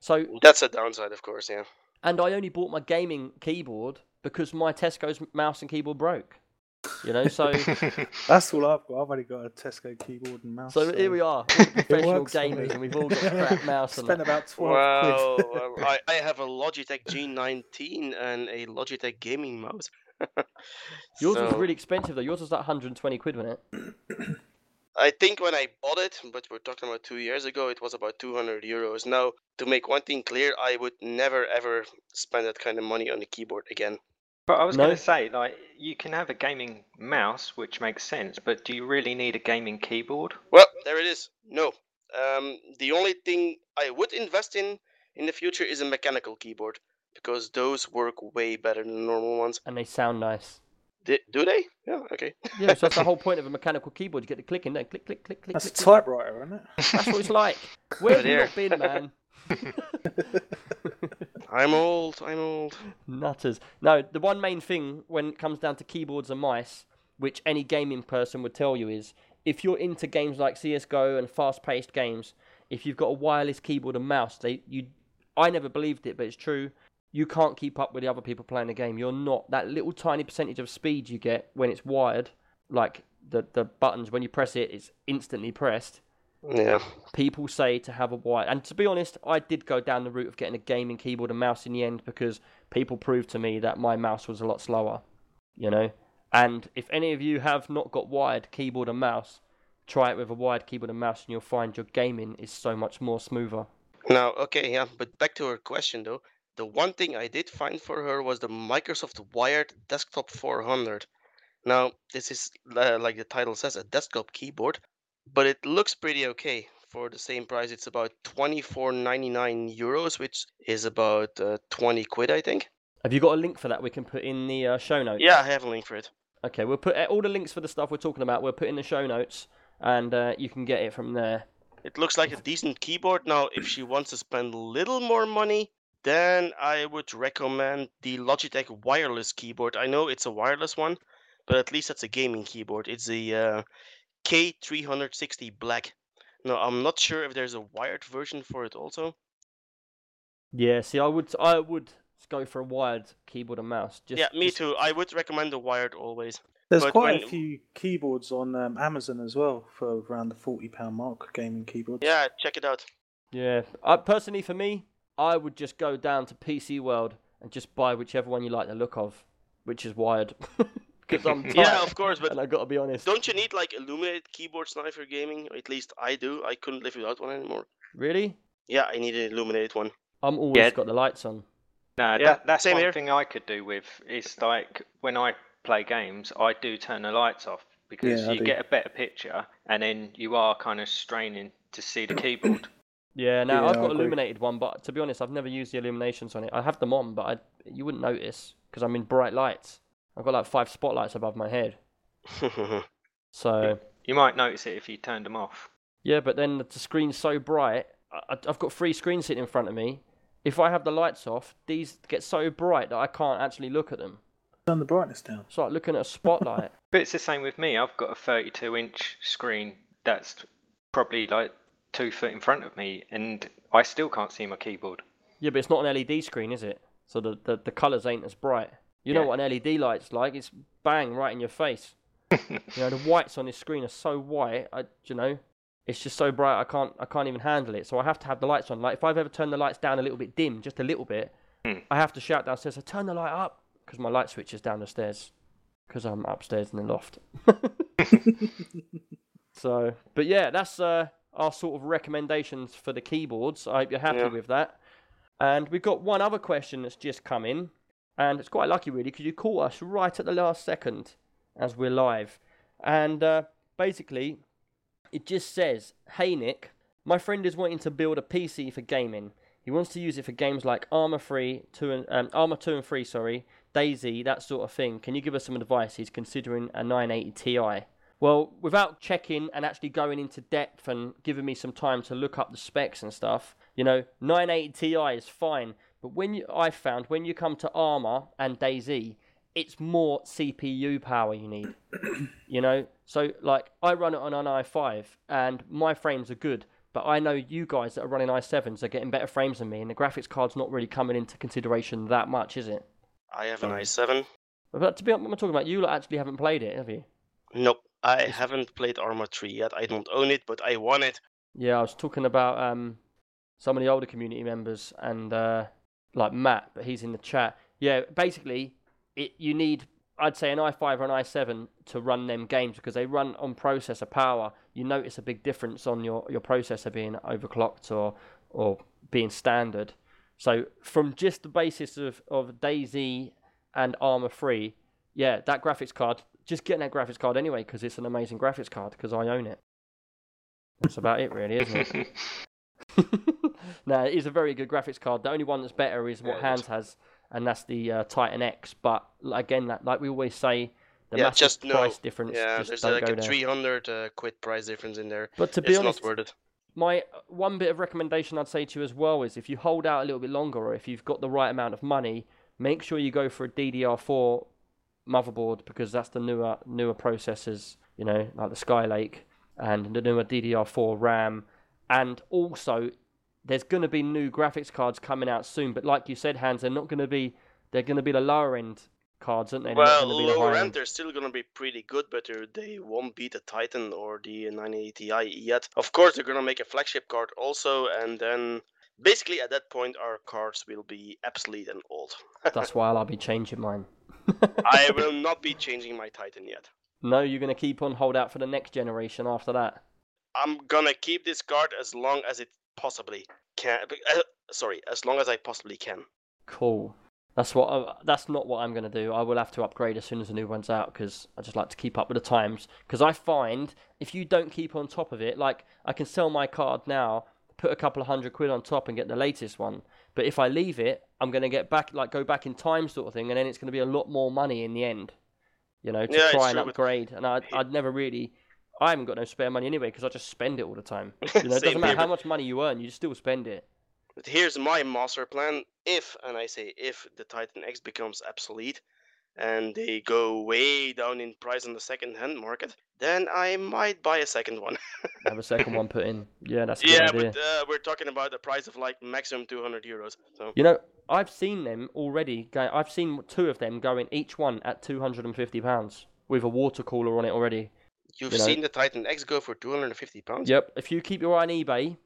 So that's a downside, of course, yeah. And I only bought my gaming keyboard because my Tesco's mouse and keyboard broke. You know, so that's all I've got. I've already got a Tesco keyboard and mouse. So here we are, professional gamers, and we've all got crap mouse. Spent about 12 quid. Well, I have a Logitech G19 and a Logitech gaming mouse. Yours was really expensive though. Yours was like 120 quid, wasn't it? I think when I bought it, but we're talking about 2 years ago, it was about 200 euros. Now, to make one thing clear, I would never ever spend that kind of money on a keyboard again. But I was going to say, like, you can have a gaming mouse, which makes sense, but do you really need a gaming keyboard? Well, there it is. No. The only thing I would invest in the future is a mechanical keyboard, because those work way better than normal ones. And they sound nice. Do they? Yeah, okay. Yeah, so that's the whole point of a mechanical keyboard. You get the clicking, then click, click, click, click. That's click, a typewriter, isn't it? That's what it's like. Where have you not been, man? I'm old. Nutters. No, the one main thing when it comes down to keyboards and mice, which any gaming person would tell you is, if you're into games like CSGO and fast-paced games, if you've got a wireless keyboard and mouse, I never believed it, but it's true, you can't keep up with the other people playing the game. You're not. That little tiny percentage of speed you get when it's wired, like the buttons, when you press it, it's instantly pressed. Yeah. People say to have a wire, and to be honest, I did go down the route of getting a gaming keyboard and mouse in the end because people proved to me that my mouse was a lot slower, you know. And if any of you have not got wired keyboard and mouse, try it with a wired keyboard and mouse, and you'll find your gaming is so much more smoother. Now, okay, yeah, but back to her question though. The one thing I did find for her was the Microsoft Wired Desktop 400. Now, this is like the title says, a desktop keyboard. But it looks pretty okay for the same price. It's about 24.99 euros, which is about 20 quid, I think. Have you got a link for that we can put in the show notes? Yeah, I have a link for it. Okay, we'll put all the links for the stuff we're talking about. We'll put in the show notes, and you can get it from there. It looks like a decent keyboard. Now, if she wants to spend a little more money, then I would recommend the Logitech wireless keyboard. I know it's a wireless one, but at least that's a gaming keyboard. It's the... K360 Black. No, I'm not sure if there's a wired version for it also. Yeah, see, I would go for a wired keyboard and mouse. Me too. I would recommend the wired always. There's a few keyboards on Amazon as well for around the £40 mark, gaming keyboards. Yeah, check it out. Yeah, personally for me, I would just go down to PC World and just buy whichever one you like the look of, which is wired. Yeah, of course, but I gotta be honest. Don't you need like illuminated keyboards now for gaming? At least I do. I couldn't live without one anymore. Really? Yeah, I need an illuminated one. I'm always got the lights on. No, that's one thing I could do with. It's like when I play games, I do turn the lights off because you get a better picture, and then you are kind of straining to see the keyboard. Yeah, now I've got an illuminated one, but to be honest, I've never used the illuminations on it. I have them on, but you wouldn't notice because I'm in bright lights. I've got like 5 spotlights above my head. So you might notice it if you turned them off. Yeah, but then the screen's so bright. I've got 3 screens sitting in front of me. If I have the lights off, these get so bright that I can't actually look at them. Turn the brightness down. It's like looking at a spotlight. But it's the same with me. I've got a 32-inch screen that's probably like 2 foot in front of me, and I still can't see my keyboard. Yeah, but it's not an LED screen, is it? So the colours ain't as bright. You know what an LED light's like. It's bang right in your face. You know, the whites on this screen are so white. You know, it's just so bright. I can't even handle it. So I have to have the lights on. Like if I've ever turned the lights down a little bit dim, just a little bit, I have to shout downstairs, I turn the light up, because my light switch is down the stairs, because I'm upstairs in the loft. So, but yeah, that's our sort of recommendations for the keyboards. I hope you're happy with that. And we've got one other question that's just come in, and it's quite lucky really, because you caught us right at the last second as we're live. And basically, it just says, "Hey Nick, my friend is wanting to build a PC for gaming. He wants to use it for games like Arma 2 and 3, DayZ, that sort of thing. Can you give us some advice? He's considering a 980 Ti. Well, without checking and actually going into depth and giving me some time to look up the specs and stuff, you know, 980 Ti is fine. But when you come to Arma and DayZ, it's more CPU power you need. You know, so like I run it on an i5 and my frames are good. But I know you guys that are running i7s are getting better frames than me, and the graphics card's not really coming into consideration that much, is it? I have an i7. But to be honest, I'm talking about you lot actually haven't played it, have you? Nope. I haven't played Arma 3 yet. I don't own it, but I want it. Yeah, I was talking about some of the older community members and like Matt, but he's in the chat. Yeah, basically, you need, I'd say, an i5 or an i7 to run them games because they run on processor power. You notice a big difference on your processor being overclocked or being standard. So from just the basis of DayZ and Arma 3, yeah, that graphics card, just getting that graphics card anyway, because it's an amazing graphics card, because I own it. That's about it, really, isn't it? No, it is a very good graphics card. The only one that's better is what Hans has, and that's the Titan X. But again, like we always say, the massive price difference. Yeah, there's like a 300 quid price difference in there. But to be honest, it's not worth it. My one bit of recommendation I'd say to you as well is if you hold out a little bit longer, or if you've got the right amount of money, make sure you go for a DDR4 motherboard, because that's the newer processors, you know, like the Skylake and the newer DDR4 RAM. And also, there's going to be new graphics cards coming out soon, but like you said, Hans, they're going to be the lower end cards, aren't they? Well, lower end, they're still going to be pretty good, but they won't beat the Titan or the 980 Ti yet. Of course, they're going to make a flagship card also, and then basically at that point, our cards will be obsolete and old. That's why I'll be changing mine. I will not be changing my Titan yet. No, you're going to keep on hold out for the next generation after that. I'm going to keep this card as long as it possibly can. As long as I possibly can. Cool. That's not what I'm going to do. I will have to upgrade as soon as the new one's out, because I just like to keep up with the times. Because I find if you don't keep on top of it, like I can sell my card now, put a couple of £100 on top and get the latest one. But if I leave it, I'm going to get back, like go back in time sort of thing, and then it's going to be a lot more money in the end, you know, to try and upgrade. And I'd never really... I haven't got no spare money anyway, because I just spend it all the time. You know, it doesn't matter how much money you earn, you still spend it. But here's my master plan. If the Titan X becomes obsolete and they go way down in price on the second-hand market, then I might buy a second one. Have a second one put in. Yeah, that's a good idea. Yeah, but we're talking about the price of like maximum €200. So. You know, I've seen them already. I've seen two of them going, each one at £250 with a water cooler on it already. You've seen the Titan X go for £250? Yep. If you keep your eye on eBay...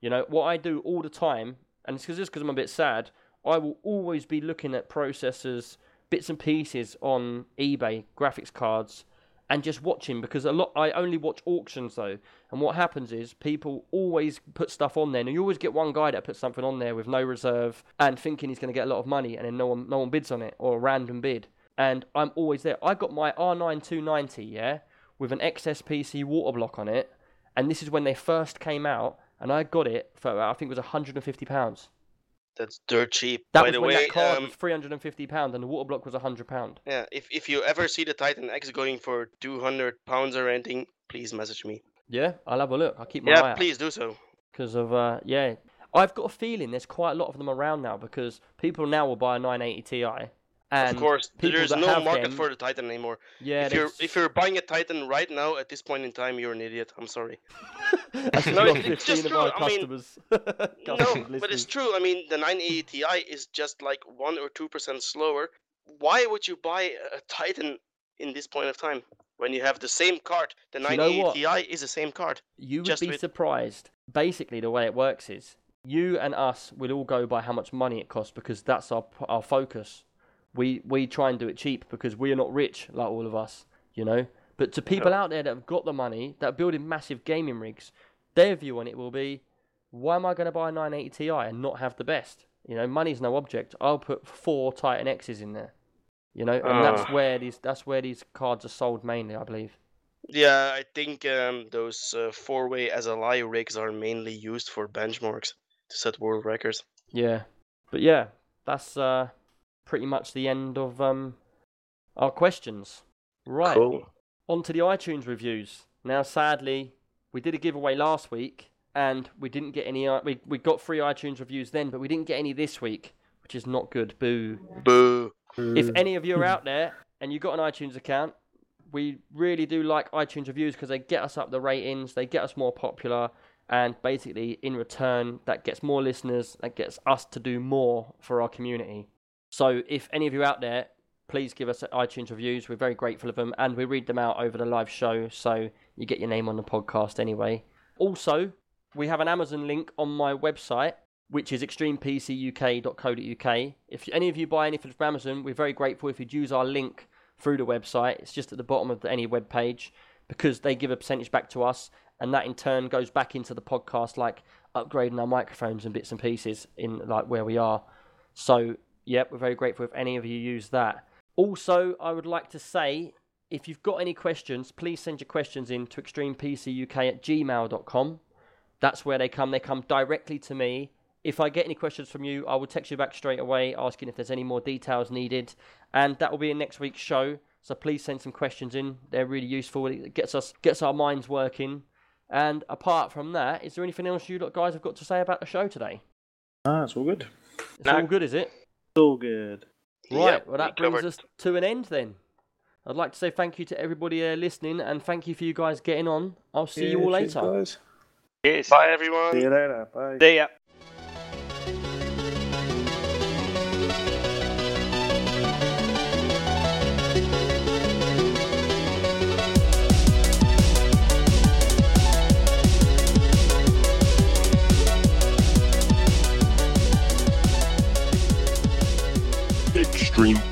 You know, what I do all the time, and it's just because I'm a bit sad, I will always be looking at processors, bits and pieces on eBay, graphics cards, and just watching, because I only watch auctions though, and what happens is people always put stuff on there, and you always get one guy that puts something on there with no reserve, and thinking he's going to get a lot of money, and then no one bids on it, or a random bid, and I'm always there. I got my R9290, with an XSPC water block on it, and this is when they first came out, and I got it for, I think it was £150. That's dirt cheap. By the way, that card was £350 and the water block was £100. Yeah, if you ever see the Titan X going for £200 or anything, please message me. Yeah, I'll have a look. I'll keep my eye out. Yeah, please do so. Because of, I've got a feeling there's quite a lot of them around now, because people now will buy a 980 Ti. And of course, there's no market for the Titan anymore. Yeah, if you're buying a Titan right now at this point in time, you're an idiot. I'm sorry. It's just true. I mean, but it's true. I mean, the 980 Ti is just like 1 or 2% slower why would you buy a Titan in this point of time when you have the same card? The 980 Ti is the same card. You would be surprised. Basically, the way it works is you and us will all go by how much money it costs because that's our focus. We try and do it cheap because we are not rich like all of us, you know. But to people out there that have got the money, that are building massive gaming rigs, their view on it will be, why am I going to buy a 980 Ti and not have the best? You know, money's no object. I'll put 4 Titan X's in there. You know, and that's where these cards are sold mainly, I believe. Yeah, I think those four-way SLI rigs are mainly used for benchmarks to set world records. Yeah, but yeah, that's pretty much the end of our questions. Right, cool. On to the iTunes reviews. Now, sadly, we did a giveaway last week, and we didn't get any. We got 3 iTunes reviews then, but we didn't get any this week, which is not good. Boo. Boo. If any of you are out there and you got an iTunes account, we really do like iTunes reviews because they get us up the ratings, they get us more popular, and basically in return that gets more listeners, that gets us to do more for our community. So if any of you out there, please give us iTunes reviews. We're very grateful of them and we read them out over the live show, so you get your name on the podcast anyway. Also, we have an Amazon link on my website, which is extremepcuk.co.uk. If any of you buy anything from Amazon, we're very grateful if you'd use our link through the website. It's just at the bottom of any web page because they give a percentage back to us, and that in turn goes back into the podcast, like upgrading our microphones and bits and pieces in like where we are. So, yeah, we're very grateful if any of you use that. Also, I would like to say, if you've got any questions, please send your questions in to extremepcuk@gmail.com. That's where they come. They come directly to me. If I get any questions from you, I will text you back straight away asking if there's any more details needed. And that will be in next week's show. So please send some questions in. They're really useful. It gets our minds working. And apart from that, is there anything else you guys have got to say about the show today? No, it's all good. All good, is it? It's all good. Right, well that brings us to an end then. I'd like to say thank you to everybody listening and thank you for you guys getting on. I'll see you all later. Guys. Yes. Bye everyone. See you later. Bye. See ya. Extreme.